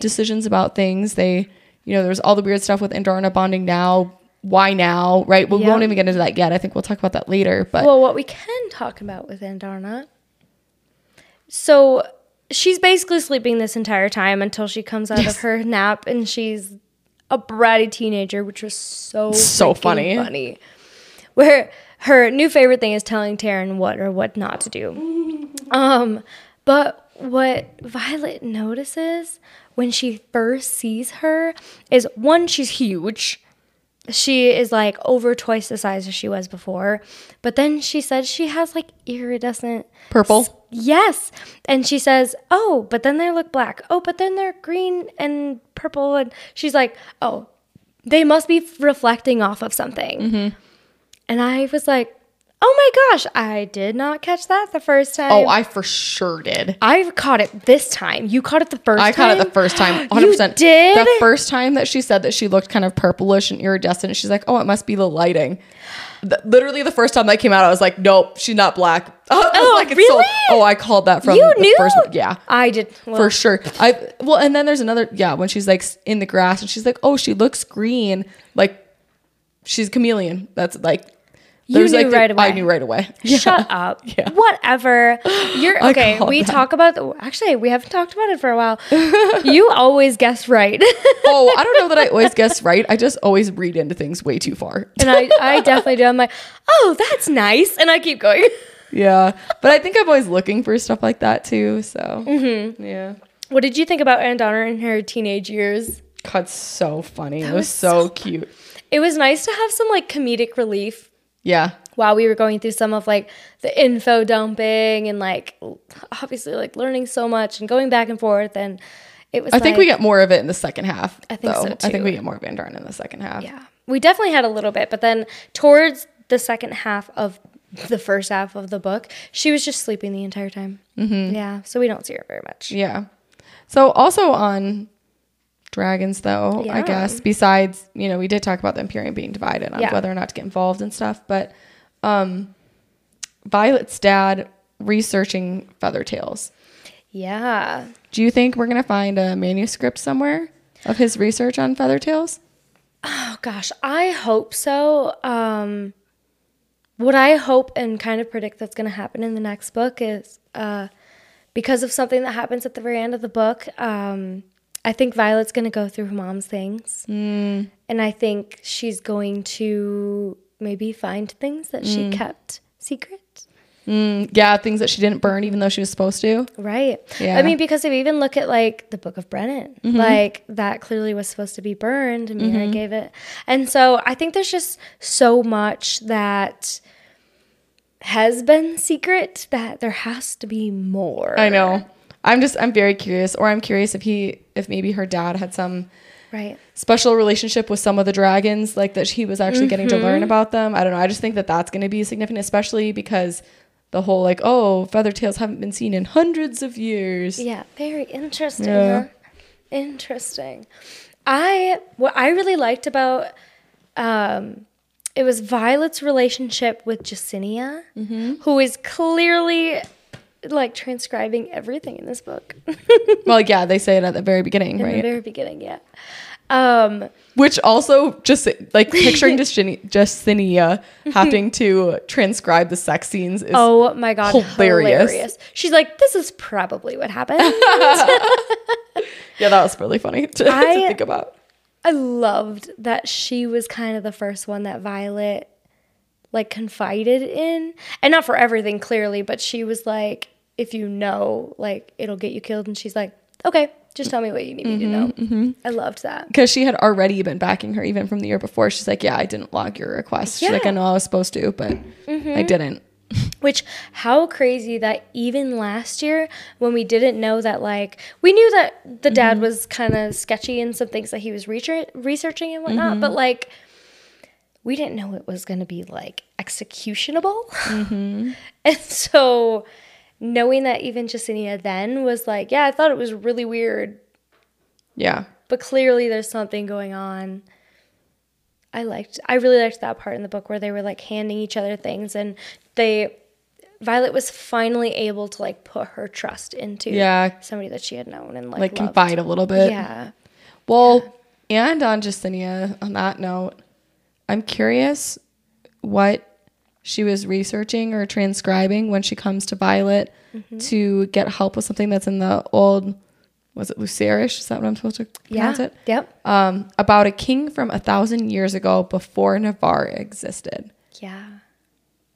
decisions about things. They, you know, there's all the weird stuff with Andarna bonding now. Why now? Right? We won't even get into that yet. I think we'll talk about that later. But well, what we can talk about with Andarna... So... She's basically sleeping this entire time until she comes out of her nap and she's a bratty teenager, which was so funny. Where her new favorite thing is telling Tairn what or what not to do. But what Violet notices when she first sees her is, one, she's huge. She is like over twice the size as she was before. But then she said she has like iridescent purple. Yes. And she says, oh, but then they look black. Oh, but then they're green and purple. And she's like, oh, they must be reflecting off of something. Mm-hmm. And I was like, oh my gosh, I did not catch that the first time. Oh, I for sure did. I caught it this time. You caught it the first time? I caught it the first time, 100%. You did? The first time that she said that she looked kind of purplish and iridescent, she's like, oh, it must be the lighting. Literally the first time that came out, I was like, nope, she's not black. Oh, like, really? Oh, I called that from the first one. Yeah. I did. Well, for sure. Well, and then there's another, yeah, when she's like in the grass and she's like, oh, she looks green. Like, she's a chameleon. That's like... You knew like right away. I knew right away. Yeah. Shut up. Yeah. Whatever. You're okay. Actually, we haven't talked about it for a while. You always guess right. Oh, I don't know that I always guess right. I just always read into things way too far. And I definitely do. I'm like, oh, that's nice. And I keep going. Yeah. But I think I'm always looking for stuff like that too. So, mm-hmm. Yeah. What did you think about Andarna in her teenage years? God, so funny. It was so cute. It was nice to have some like comedic relief. Yeah. While we were going through some of like the info dumping and like obviously like learning so much and going back and forth, and it was I think we get more of it in the second half. I think so too. I think we get more of Andarna in the second half. Yeah. We definitely had a little bit, but then towards the second half of the first half of the book, she was just sleeping the entire time. Mm-hmm. Yeah. So we don't see her very much. Yeah. So also on dragons though, yeah. I guess, besides, you know, we did talk about the Empyrean being divided on whether or not to get involved and stuff, but Violet's dad researching Feather Tales. Yeah. Do you think we're gonna find a manuscript somewhere of his research on Feather Tales? Oh gosh, I hope so. What I hope and kind of predict that's gonna happen in the next book is because of something that happens at the very end of the book, I think Violet's going to go through her mom's things. Mm. And I think she's going to maybe find things that she kept secret. Mm. Yeah, things that she didn't burn even though she was supposed to. Right. Yeah. I mean, because if you even look at like the Book of Brennan, like that clearly was supposed to be burned and Mira gave it. And so I think there's just so much that has been secret that there has to be more. I know. I'm very curious, or I'm curious if maybe her dad had some special relationship with some of the dragons, like that he was actually getting to learn about them. I don't know. I just think that that's going to be significant, especially because the whole like, oh, Feather Tales haven't been seen in hundreds of years. Yeah. Very interesting. Yeah. Huh? Interesting. What I really liked about, it was Violet's relationship with Jesinia, who is clearly like transcribing everything in this book. Well, yeah, they say it at the very beginning, right? At the very beginning, yeah. Which also just like picturing Jesinia having to transcribe the sex scenes is oh my god, hilarious. She's like, this is probably what happened. Yeah, that was really funny to think about. I loved that she was kind of the first one that Violet like confided in, and not for everything clearly, but she was like, if you know, like it'll get you killed. And she's like, okay, just tell me what you need me to know. I loved that. Because she had already been backing her even from the year before. She's like, yeah, I didn't log your request. She's like, I know I was supposed to, but I didn't. Which, how crazy that even last year when we didn't know that, like, we knew that the dad was kind of sketchy and some things that he was researching and whatnot, but like, we didn't know it was going to be like executionable. And so knowing that even Jesinia then was like, yeah, I thought it was really weird. Yeah. But clearly there's something going on. I really liked that part in the book where they were like handing each other things, and Violet was finally able to like put her trust into somebody that she had known and like loved. Confide a little bit. Yeah. Well, and on Jesinia, on that note, I'm curious what she was researching or transcribing when she comes to Violet to get help with something that's in the old was it Lucerish? Is that what I'm supposed to pronounce it? Yep. About a king from 1,000 years ago before Navarre existed. Yeah.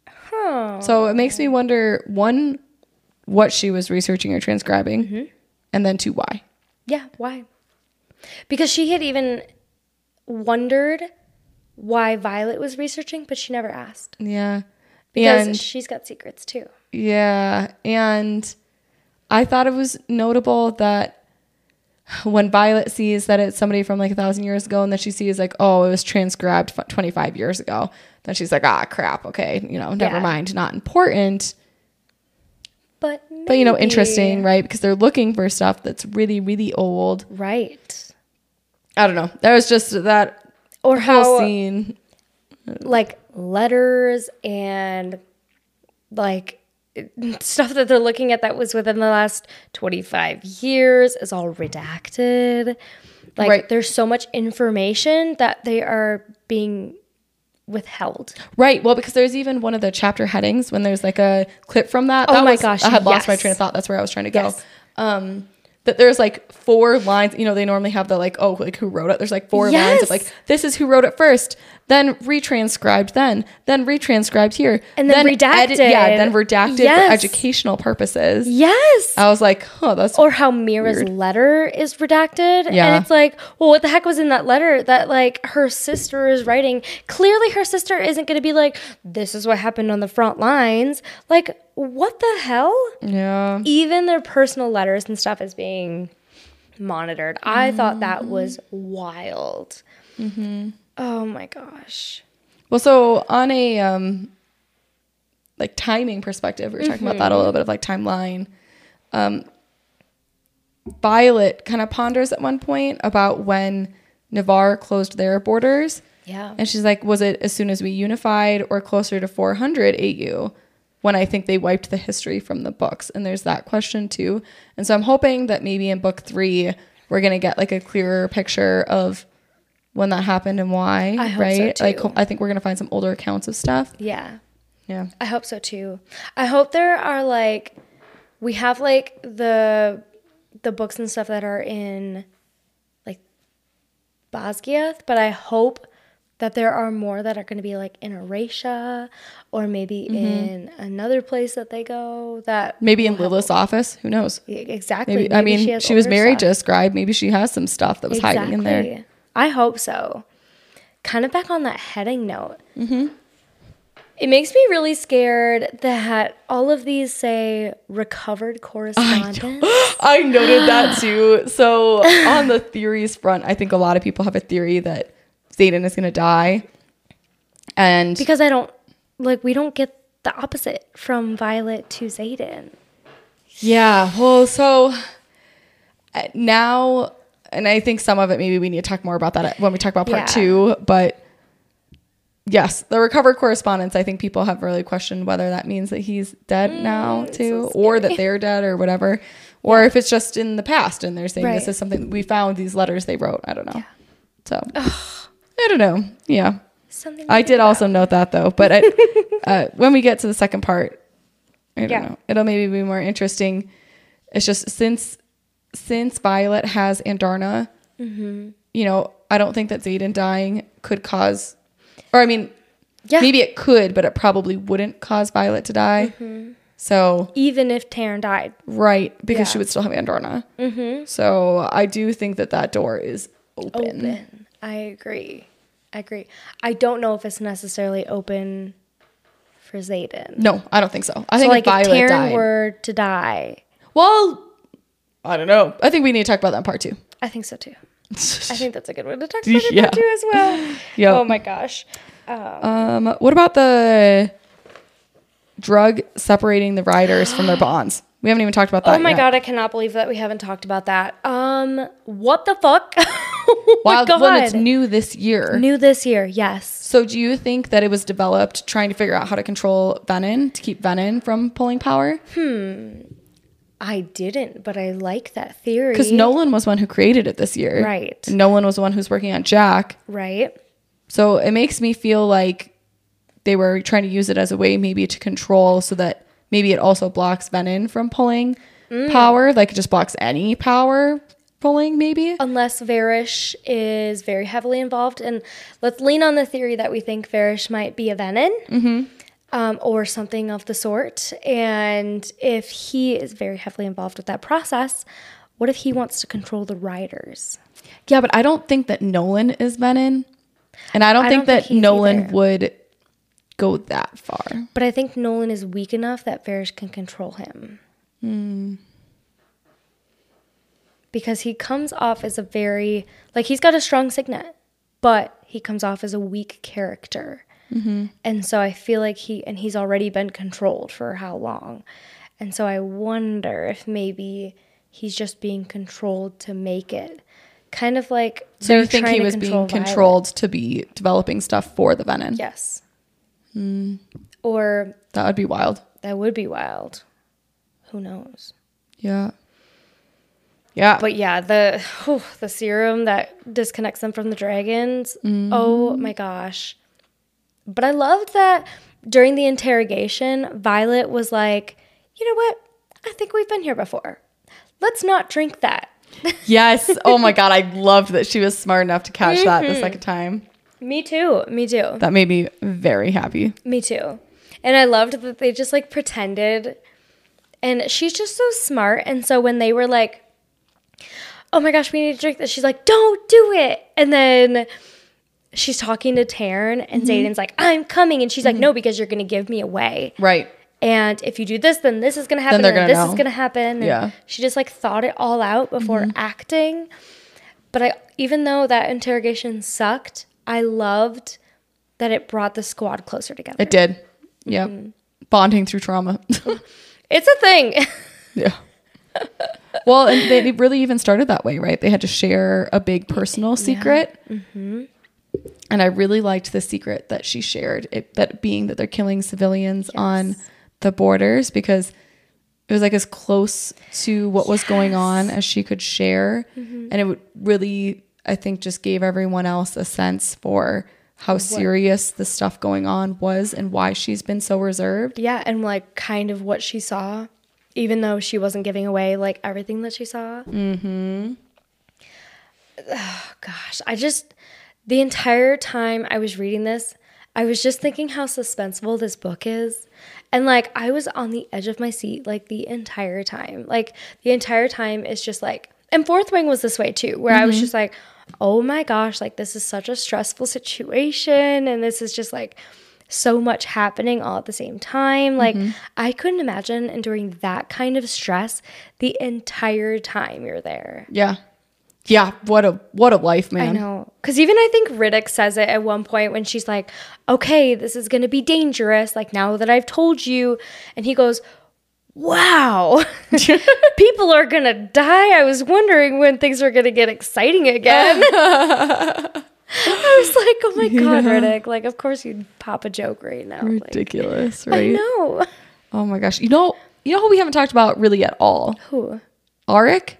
Huh. So it makes me wonder, one, what she was researching or transcribing, and then two, why. Yeah, why? Because she had even wondered why Violet was researching, but she never asked. Yeah. Because she's got secrets too. Yeah. And I thought it was notable that when Violet sees that it's somebody from like 1,000 years ago, and then she sees like, oh, it was transcribed 25 years ago. Then she's like, ah, crap. Okay. You know, never mind. Not important. But, you know, interesting, right? Because they're looking for stuff that's really, really old. Right. I don't know. That was just that or whole how, scene. Like letters and like stuff that they're looking at that was within the last 25 years is all redacted. Like there's so much information that they are being withheld. Right. Well, because there's even one of the chapter headings when there's like a clip from that. Oh my gosh. I had lost my train of thought. That's where I was trying to go. Yes. That there's like four lines, you know, they normally have the like, oh, like who wrote it? There's like four lines of like, this is who wrote it first, then retranscribed then retranscribed here. And then redacted. Then redacted for educational purposes. Yes. I was like, oh, that's Or how Mira's weird. Letter is redacted. Yeah. And it's like, well, what the heck was in that letter that like her sister is writing? Clearly her sister isn't going to be like, this is what happened on the front lines. Like, what the hell? Yeah. Even their personal letters and stuff is being monitored. I thought that was wild. Oh my gosh. Well, so on a like timing perspective, we were talking about that a little bit of like timeline. Violet kind of ponders at one point about when Navarre closed their borders. Yeah. And she's like, was it as soon as we unified or closer to 400 AU? When I think they wiped the history from the books. And there's that question too. And so I'm hoping that maybe in book 3, we're going to get like a clearer picture of when that happened and why. I hope so too. Like, I think we're going to find some older accounts of stuff. Yeah. Yeah. I hope so too. I hope there are like, we have like the books and stuff that are in like Basgiath, but I hope that there are more that are going to be like in Eoracia or maybe in another place that they go. That maybe in Lilith's office. Who knows? Exactly. Maybe, I mean, she was married to a scribe. Maybe she has some stuff that was hiding in there. I hope so. Kind of back on that heading note. It makes me really scared that all of these say recovered correspondence. I noted that too. So on the theories front, I think a lot of people have a theory that Xaden is going to die. And because we don't get the opposite from Violet to Xaden. Yeah. Well, so now, and I think some of it, maybe we need to talk more about that when we talk about part 2, but yes, the recovered correspondence, I think people have really questioned whether that means that he's dead now too, or that they're dead or whatever, or if it's just in the past and they're saying this is something we found, these letters they wrote. I don't know. So. I don't know. Yeah. I did also note that though, but when we get to the second part, I don't know. It'll maybe be more interesting. It's just since Violet has Andarna, you know, I don't think that Xaden dying could cause, or I mean, maybe it could, but it probably wouldn't cause Violet to die. So even if Tairn died. Right. Because she would still have Andarna. So I do think that door is open. I agree. I don't know if it's necessarily open for Xaden. No, I don't think so. I think like if Violet died, were to die. Well, I don't know. I think we need to talk about that in part 2. I think so too. I think that's a good one to talk about in part 2 as well. Oh my gosh. What about the drug separating the riders from their bonds? We haven't even talked about that. Oh my God, I cannot believe that we haven't talked about that. What the fuck? Well, it's new this year. New this year, yes. So do you think that it was developed trying to figure out how to control Venin, to keep Venin from pulling power? I didn't, but I like that theory. Because Nolan was one who created it this year. Right. And Nolan was the one who's working on Jack. Right. So it makes me feel like they were trying to use it as a way maybe to control so that maybe it also blocks Venin from pulling power. Like, it just blocks any power pulling, maybe. Unless Varrish is very heavily involved. And let's lean on the theory that we think Varrish might be a Venin. Mm-hmm. Or something of the sort. And if he is very heavily involved with that process, what if he wants to control the riders? Yeah, but I don't think that Nolan is Venin. And I don't think Nolan would go that far. But I think Nolan is weak enough that Varrish can control him. Mm. Because he comes off as a very... Like, he's got a strong signet, but he comes off as a weak character. Mm-hmm. And so I feel like he's already been controlled for how long. And so I wonder if maybe he's just being controlled to make it. Kind of like... So you think he was being controlled to be developing stuff for the Venin? Yes. Mm. Or... That would be wild. That would be wild. Who knows? Yeah. Yeah. But yeah, the serum that disconnects them from the dragons. Mm. Oh my gosh. But I loved that during the interrogation, Violet was like, you know what? I think we've been here before. Let's not drink that. Yes. Oh my God. I loved that she was smart enough to catch that the second time. Me too. Me too. That made me very happy. Me too. And I loved that they just like pretended. And she's just so smart. And so when they were like, oh my gosh, we need to drink this, she's like, don't do it. And then she's talking to Tairn and Xaden's like, I'm coming. And she's like, no, because you're going to give me away. Right. And if you do this, then this is going to happen. Then this is going to happen. Yeah. And she just like thought it all out before acting. But even though that interrogation sucked, I loved that it brought the squad closer together. It did. Yeah. Mm-hmm. Bonding through trauma. It's a thing. Yeah. Well, and they really even started that way, right? They had to share a big personal secret. Yeah. Mm-hmm. And I really liked the secret that she shared, that they're killing civilians on the borders, because it was like as close to what was going on as she could share. Mm-hmm. And it would really, I think, just gave everyone else a sense for how serious the stuff going on was and why she's been so reserved. Yeah, and like kind of what she saw, even though she wasn't giving away like everything that she saw. Mm-hmm. Oh, gosh, the entire time I was reading this, I was just thinking how suspenseful this book is. And like, I was on the edge of my seat like the entire time. Like the entire time it's just like, and Fourth Wing was this way too, where I was just like, oh my gosh, like this is such a stressful situation. And this is just like so much happening all at the same time. Like I couldn't imagine enduring that kind of stress the entire time you're there. Yeah. Yeah, what a life, man. I know. Because even I think Ridoc says it at one point when she's like, okay, this is going to be dangerous, like now that I've told you. And he goes, wow, people are going to die. I was wondering when things were going to get exciting again. I was like, oh my God, Ridoc. Like, of course you'd pop a joke right now. Ridiculous, like, right? I know. Oh my gosh. You know who we haven't talked about really at all? Who? Aaric?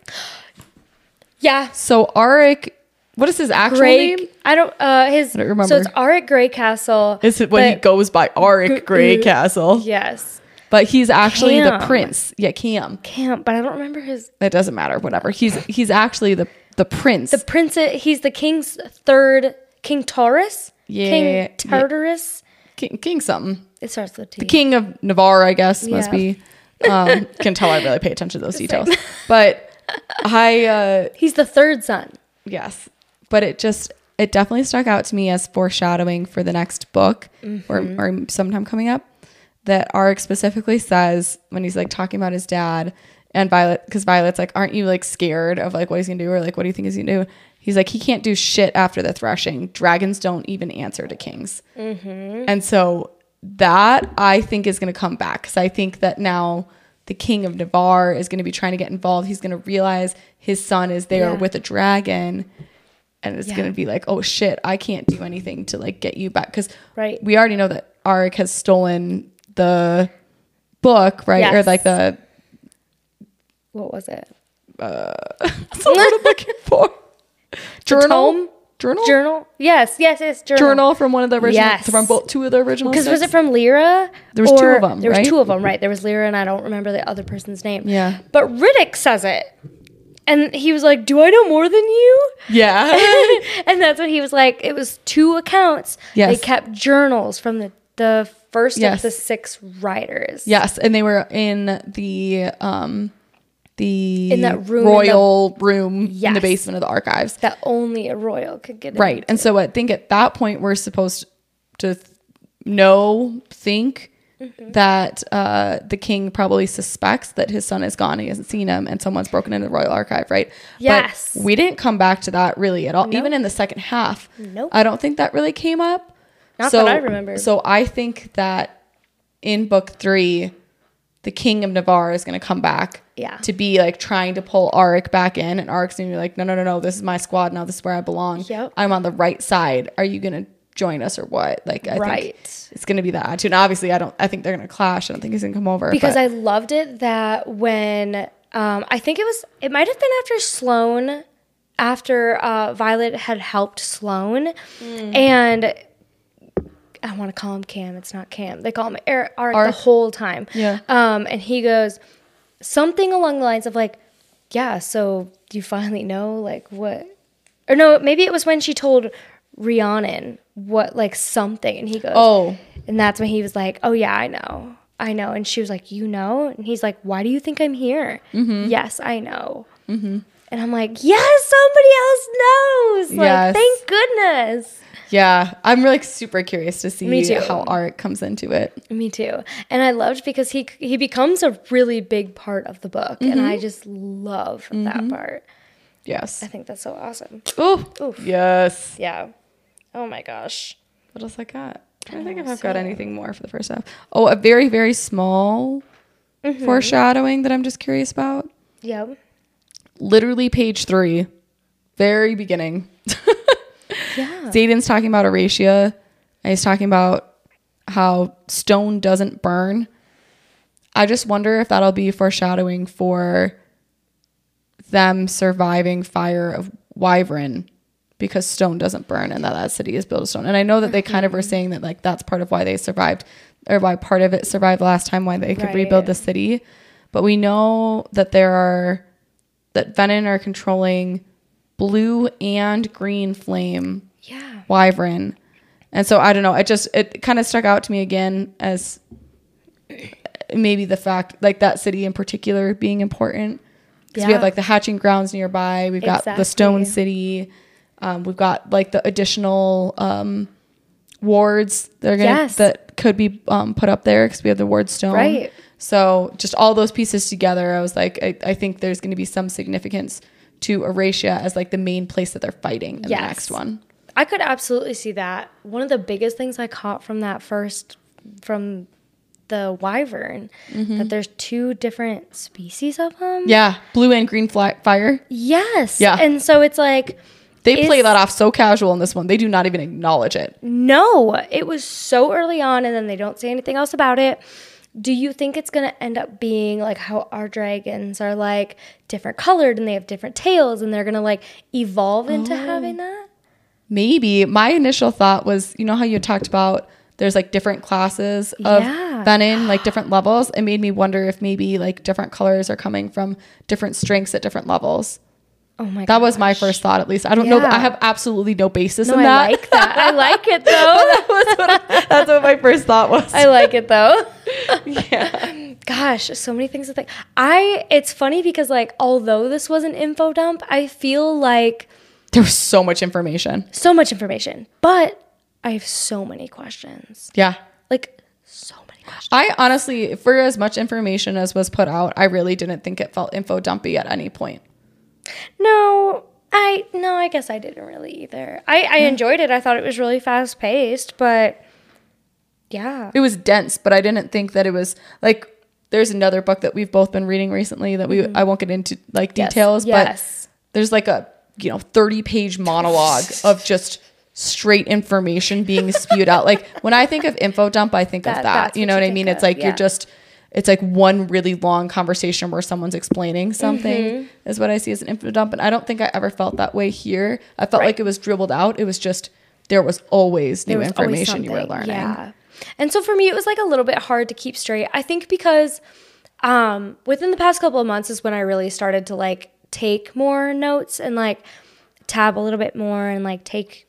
Yeah. So Aaric, what is his actual name? I don't remember. So it's Aaric Graycastle. Is it when he goes by Aaric Graycastle? Yes. But he's actually the prince. Yeah, Cam, but I don't remember his. It doesn't matter. Whatever. He's actually the prince. The prince. He's the king's third. King Taurus. Yeah. King Tartarus. Yeah. King something. It starts with T. The king of Navarre, I guess, must be. Can tell I really pay attention to those details, but. He's the third son. Yes. But it definitely stuck out to me as foreshadowing for the next book or sometime coming up, that Aaric specifically says when he's like talking about his dad and Violet, because Violet's like, aren't you like scared of like what he's going to do? Or like, what do you think he's going to do? He's like, he can't do shit after the threshing. Dragons don't even answer to kings. Mm-hmm. And so that I think is going to come back, because I think that now the king of Navarre is going to be trying to get involved. He's going to realize his son is there with a dragon, and it's going to be like, oh shit, I can't do anything to like get you back. Cause we already know that Aaric has stolen the book, right? Yes. Or like the, what was it? That's what I'm looking for. Journal? Journal? Yes. Journal from one of the original. Yes. From both, two of the original. Because was it from Lyra? There was two of them. There was two of them, right? There was Lyra, and I don't remember the other person's name. Yeah. But Ridoc says it, and he was like, "Do I know more than you?" Yeah. And that's when he was like, "It was two accounts. Yes. They kept journals from the first of the six riders. Yes, and they were in the in that room, royal room in the basement of the archives that only a royal could get into. And so I think at that point we're supposed to think that the king probably suspects that his son is gone, he hasn't seen him, and someone's broken into the royal archive, right? Yes. But we didn't come back to that really at all. Even in the second half, I don't think that really came up. Not that I remember. So I think that in book 3 the king of Navarre is going to come back to be like trying to pull Aaric back in, and Aaric's going to be like, no, this is my squad now. This is where I belong. I'm on the right side. Are you going to join us or what? Like, I think it's going to be that attitude. And obviously, I think they're going to clash. I don't think he's going to come over. Because I loved it that when, I think it might have been after Sloane, after Violet had helped Sloane and I want to call him Cam. It's not Cam. They call him Aaric the whole time. Yeah. And he goes something along the lines of like, yeah, so you finally know like what, or no, maybe it was when she told Rhiannon what, like something. And he goes, and that's when he was like, oh yeah, I know. And she was like, you know? And he's like, why do you think I'm here? Mm-hmm. Yes, I know. Mm-hmm. And I'm like, yes, somebody else knows. Like, thank goodness. Yeah, I'm really super curious to see how Aaric comes into it. Me too. And I loved because he becomes a really big part of the book, and I just love that part. Yes. I think that's so awesome. Oof. Yes. Yeah. Oh my gosh. What else I got? I think if I've got anything more for the first half. Oh, a very, very small foreshadowing that I'm just curious about. Yeah. Literally page 3, very beginning. Yeah. Xaden's talking about Eoracia, and he's talking about how stone doesn't burn. I just wonder if that'll be foreshadowing for them surviving Fire of Wyvern, because stone doesn't burn and that city is built of stone. And I know that they kind of were saying that like that's part of why they survived, or why part of it survived last time, why they could rebuild the city. But we know that that Venin are controlling blue and green flame Wyvern, and so I don't know, it kind of stuck out to me again as maybe the fact like that city in particular being important, because we have like the hatching grounds nearby, we've got the stone city, we've got like the additional wards that could be put up there because we have the ward stone, right? So just all those pieces together, I was like, I think there's going to be some significance to Eoracia as like the main place that they're fighting in the next one. I could absolutely see that. One of the biggest things I caught from that from the wyvern, that there's two different species of them. Yeah, blue and green fire. Yes. Yeah. And so it's like... They play that off so casual in this one. They do not even acknowledge it. No, it was so early on, and then they don't say anything else about it. Do you think it's going to end up being like how our dragons are like different colored and they have different tails, and they're going to like evolve into having that? Maybe. My initial thought was, you know how you talked about there's like different classes of Venin, like different levels. It made me wonder if maybe like different colors are coming from different strengths at different levels. Oh my god. That was my first thought, at least. I don't know. I have absolutely no basis in that. I like that. I like it, though. That's what my first thought was. I like it, though. Yeah. Gosh, so many things to think. It's funny because, like, although this was an info dump, I feel like... There was so much information. But I have so many questions. Yeah. Like, so many questions. I honestly, for as much information as was put out, I really didn't think it felt info dumpy at any point. No, I guess I didn't really either. I enjoyed it. I thought it was really fast paced, but yeah. It was dense, but I didn't think that it was like, there's another book that we've both been reading recently that I won't get into like details, but there's like a, 30-page monologue of just straight information being spewed out. Like when I think of info dump, I think of that. You know what I mean? It's like, you're just it's like one really long conversation where someone's explaining something is what I see as an info dump. And I don't think I ever felt that way here. I felt like it was dribbled out. It was just, there was always new information you were learning. Yeah. And so for me, it was like a little bit hard to keep straight. I think because within the past couple of months is when I really started to like take more notes and like tab a little bit more and like take,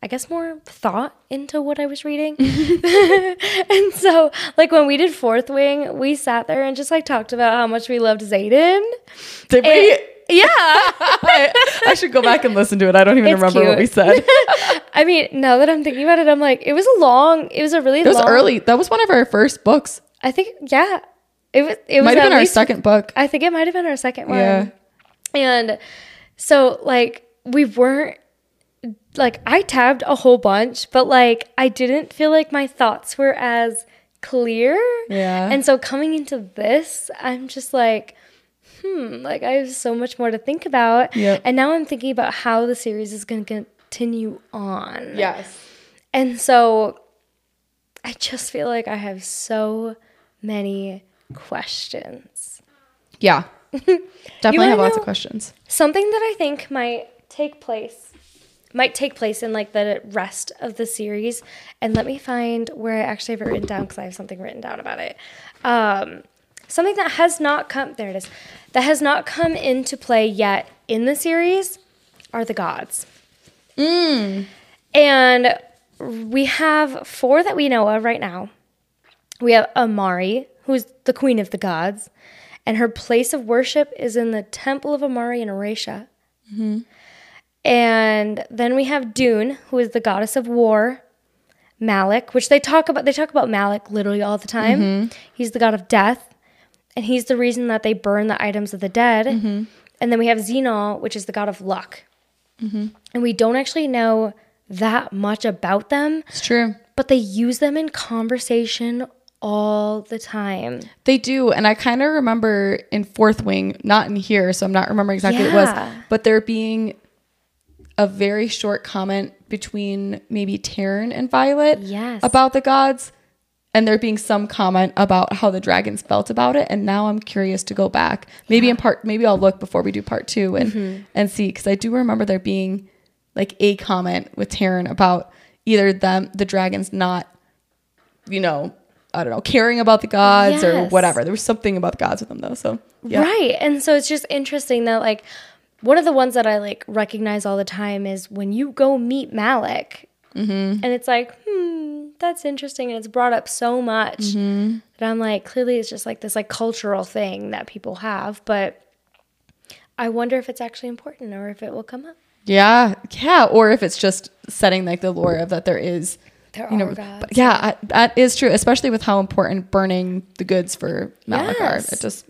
I guess, more thought into what I was reading. And so like when we did Fourth Wing, we sat there and just like talked about how much we loved Xaden. Did we? Yeah. I should go back and listen to it. I don't even remember what we said. I mean, now that I'm thinking about it, I'm like, it was a long, it was a really long. It was early. That was one of our first books. I think, yeah. It might have been our second book. I think it might have been our second one. Yeah. And so like we weren't, like I tabbed a whole bunch, but like I didn't feel like my thoughts were as clear. Yeah. And so coming into this, I'm just like, like I have so much more to think about. Yep. And now I'm thinking about how the series is going to continue on. Yes. And so I just feel like I have so many questions. Yeah. Definitely have lots of questions. Something that I think might take place in like the rest of the series. And let me find where I actually have it written down, because I have something written down about it. Something that has not come, there it is, that has not come into play yet in the series are the gods. And we have four that we know of right now. We have Amari, who's the queen of the gods, and her place of worship is in the temple of Amari in Eoracia. And then we have Dune, who is the goddess of war, Malak, which they talk about. They talk about Malak literally all the time. He's the god of death, and he's the reason that they burn the items of the dead. And then we have Xenol, which is the god of luck. And we don't actually know that much about them. It's true. But they use them in conversation all the time. They do. And I kind of remember in Fourth Wing, not in here, so I'm not remembering exactly what it was, but there being a very short comment between maybe Tairn and Violet about the gods, and there being some comment about how the dragons felt about it. And now I'm curious to go back, maybe in part, maybe I'll look before we do part two and see, because I do remember there being like a comment with Tairn about either them, the dragons not, you know, I don't know, caring about the gods or whatever. There was something about the gods with them though. So right. And so it's just interesting that like, one of the ones that I like recognize all the time is when you go meet Malak, and it's like, that's interesting, and it's brought up so much that I'm like, clearly it's just like this like cultural thing that people have, but I wonder if it's actually important or if it will come up. Yeah, yeah, or if it's just setting like the lore of that there is, there are gods. That is true, especially with how important burning the goods for Malak are. It just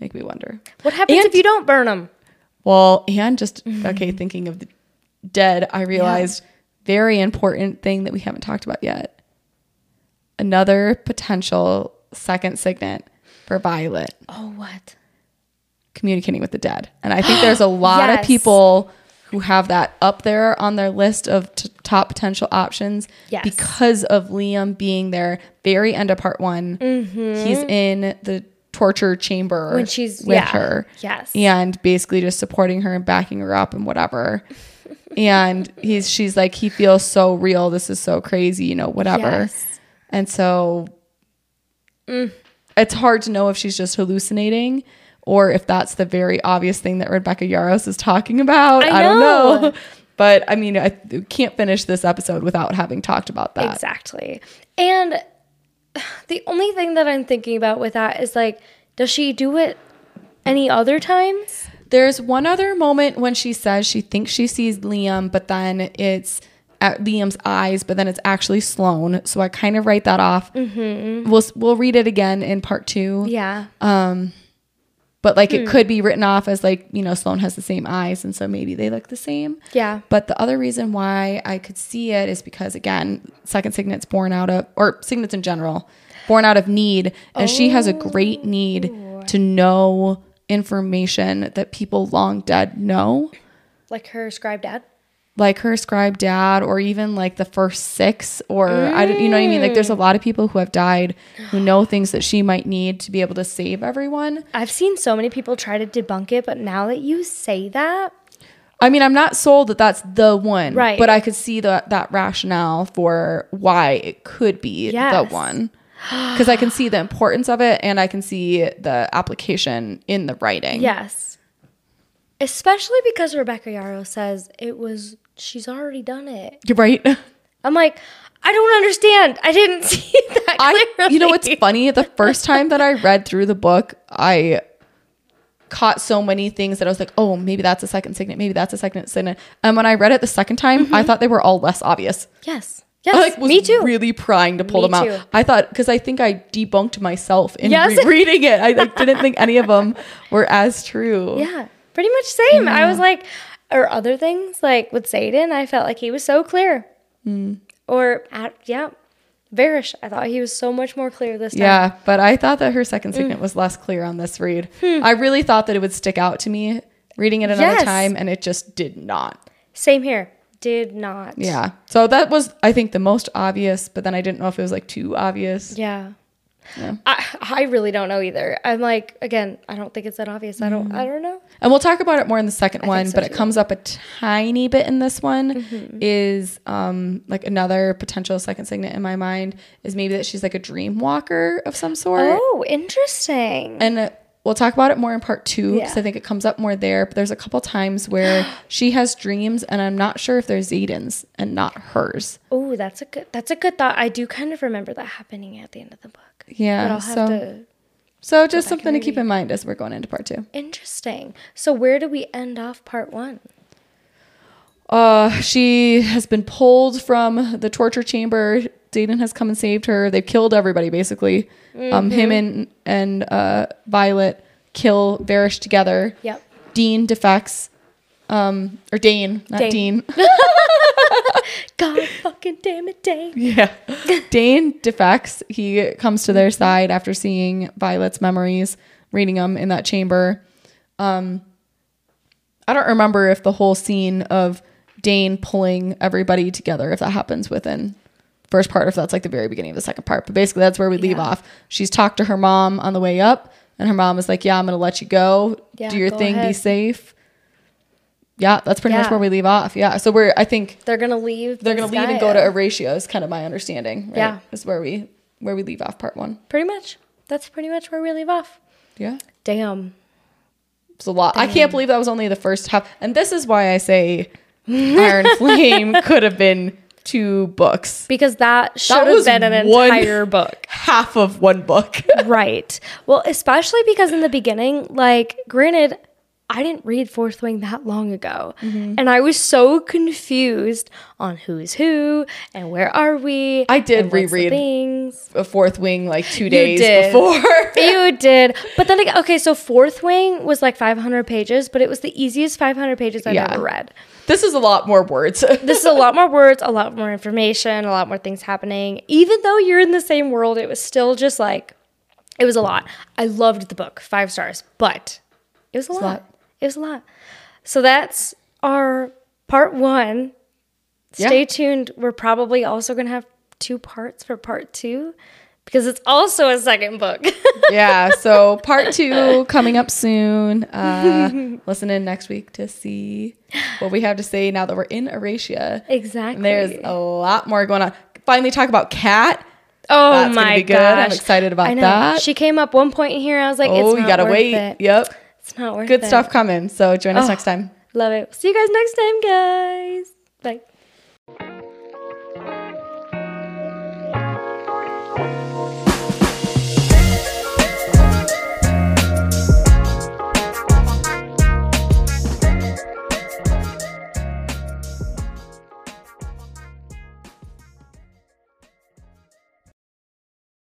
makes me wonder what happens if you don't burn them. Well, and just, thinking of the dead, I realized very important thing that we haven't talked about yet. Another potential second signet for Violet. Oh, what? Communicating with the dead. And I think there's a lot of people who have that up there on their list of top potential options because of Liam being there very end of part one. He's in the torture chamber when she's with her and basically just supporting her and backing her up and whatever, and she's like, he feels so real, this is so crazy, you know, whatever. And so it's hard to know if she's just hallucinating or if that's the very obvious thing that Rebecca Yarros is talking about. I don't know. But I mean, I can't finish this episode without having talked about that. Exactly. And the only thing that I'm thinking about with that is like, does she do it any other times? There's one other moment when she says she thinks she sees Liam, but then it's at Liam's eyes, but then it's actually Sloane. So I kind of write that off. We'll read it again in part two. Yeah. But like it could be written off as like, you know, Sloane has the same eyes, and so maybe they look the same. Yeah. But the other reason why I could see it is because, again, second signet's born out of, or signets in general, born out of need. And she has a great need to know information that people long dead know. Like her scribe dad? like her scribe dad, or even like the first six, or I don't, you know what I mean? Like, there's a lot of people who have died who know things that she might need to be able to save everyone. I've seen so many people try to debunk it, but now that you say that, I mean, I'm not sold that that's the one, right? But I could see that rationale for why it could be the one, because I can see the importance of it and I can see the application in the writing. Yes. Especially because Rebecca Yarros says she's already done it. You're right. I'm like, I don't understand. I didn't see that clearly. You know, it's funny. The first time that I read through the book, I caught so many things that I was like, oh, maybe that's a second signet. Maybe that's a second signet. And when I read it the second time, I thought they were all less obvious. Yes. Yes, I me too. Really trying to pull them out. I thought, because I think I debunked myself in reading it. I didn't think any of them were as true. Yeah. Pretty much same. Yeah. I was like, or other things, like with Xaden, I felt like he was so clear. Mm. Or, Varrish, I thought he was so much more clear this time. Yeah, but I thought that her second signet was less clear on this read. I really thought that it would stick out to me reading it another time, and it just did not. Same here. Did not. Yeah. So that was, I think, the most obvious, but then I didn't know if it was like too obvious. Yeah. Yeah. I really don't know either. I'm like, again, I don't think it's that obvious. I don't know. And we'll talk about it more in the second one, but it comes up a tiny bit in this one. Is like another potential second signet in my mind is maybe that she's like a dream walker of some sort. Oh, interesting. And we'll talk about it more in part two, because I think it comes up more there. But there's a couple times where she has dreams, and I'm not sure if they're Xaden's and not hers. Oh, that's a good thought. I do kind of remember that happening at the end of the book. Yeah. But I'll have so just something to keep in mind as we're going into part two. Interesting. So where do we end off part one? She has been pulled from the torture chamber. Xaden has come and saved her. They've killed everybody, basically. Him and Violet kill Varrish together. Yep. Dean defects. Or Dane, not Dean. God fucking damn it, Dane. Yeah. Dane defects. He comes to their side after seeing Violet's memories, reading them in that chamber. I don't remember if the whole scene of Dane pulling everybody together, if that happens within first part, if that's like the very beginning of the second part, but basically that's where we leave off. She's talked to her mom on the way up, and her mom is like, I'm gonna let you go, do your thing, ahead. Be safe. That's pretty much where we leave off. So I think they're gonna leave and go to Eoracia, is kind of my understanding, right? Is where we leave off part one. That's pretty much where we leave off. Damn, it's a lot. Damn. I can't believe that was only the first half, and this is why I say Iron Flame could have been two books, because that should have been an entire book, half of one book. Right. Well, especially because in the beginning, like, granted, I didn't read Fourth Wing that long ago, and I was so confused on who's who and where are we. I did reread things a Fourth Wing like 2 days before. You did. But then so Fourth Wing was like 500 pages, but it was the easiest 500 pages I've ever read. This is a lot more words. This is a lot more words, a lot more information, a lot more things happening. Even though you're in the same world, it was still just like, it was a lot. I loved the book, 5 stars, but it was a lot. It was a lot. So that's our part one. Stay tuned. We're probably also going to have 2 parts for part two, because it's also a second book. So part two coming up soon. Listen in next week to see what we have to say now that we're in Eoracia. Exactly. And there's a lot more going on. Finally talk about Cat. Oh, that's my be good. Gosh. I'm excited about that. She came up one point in here. I was like, it's not worth it. Oh, you got to wait. Yep. It's not worth it. Good stuff coming. So join us next time. Love it. See you guys next time, guys. Bye.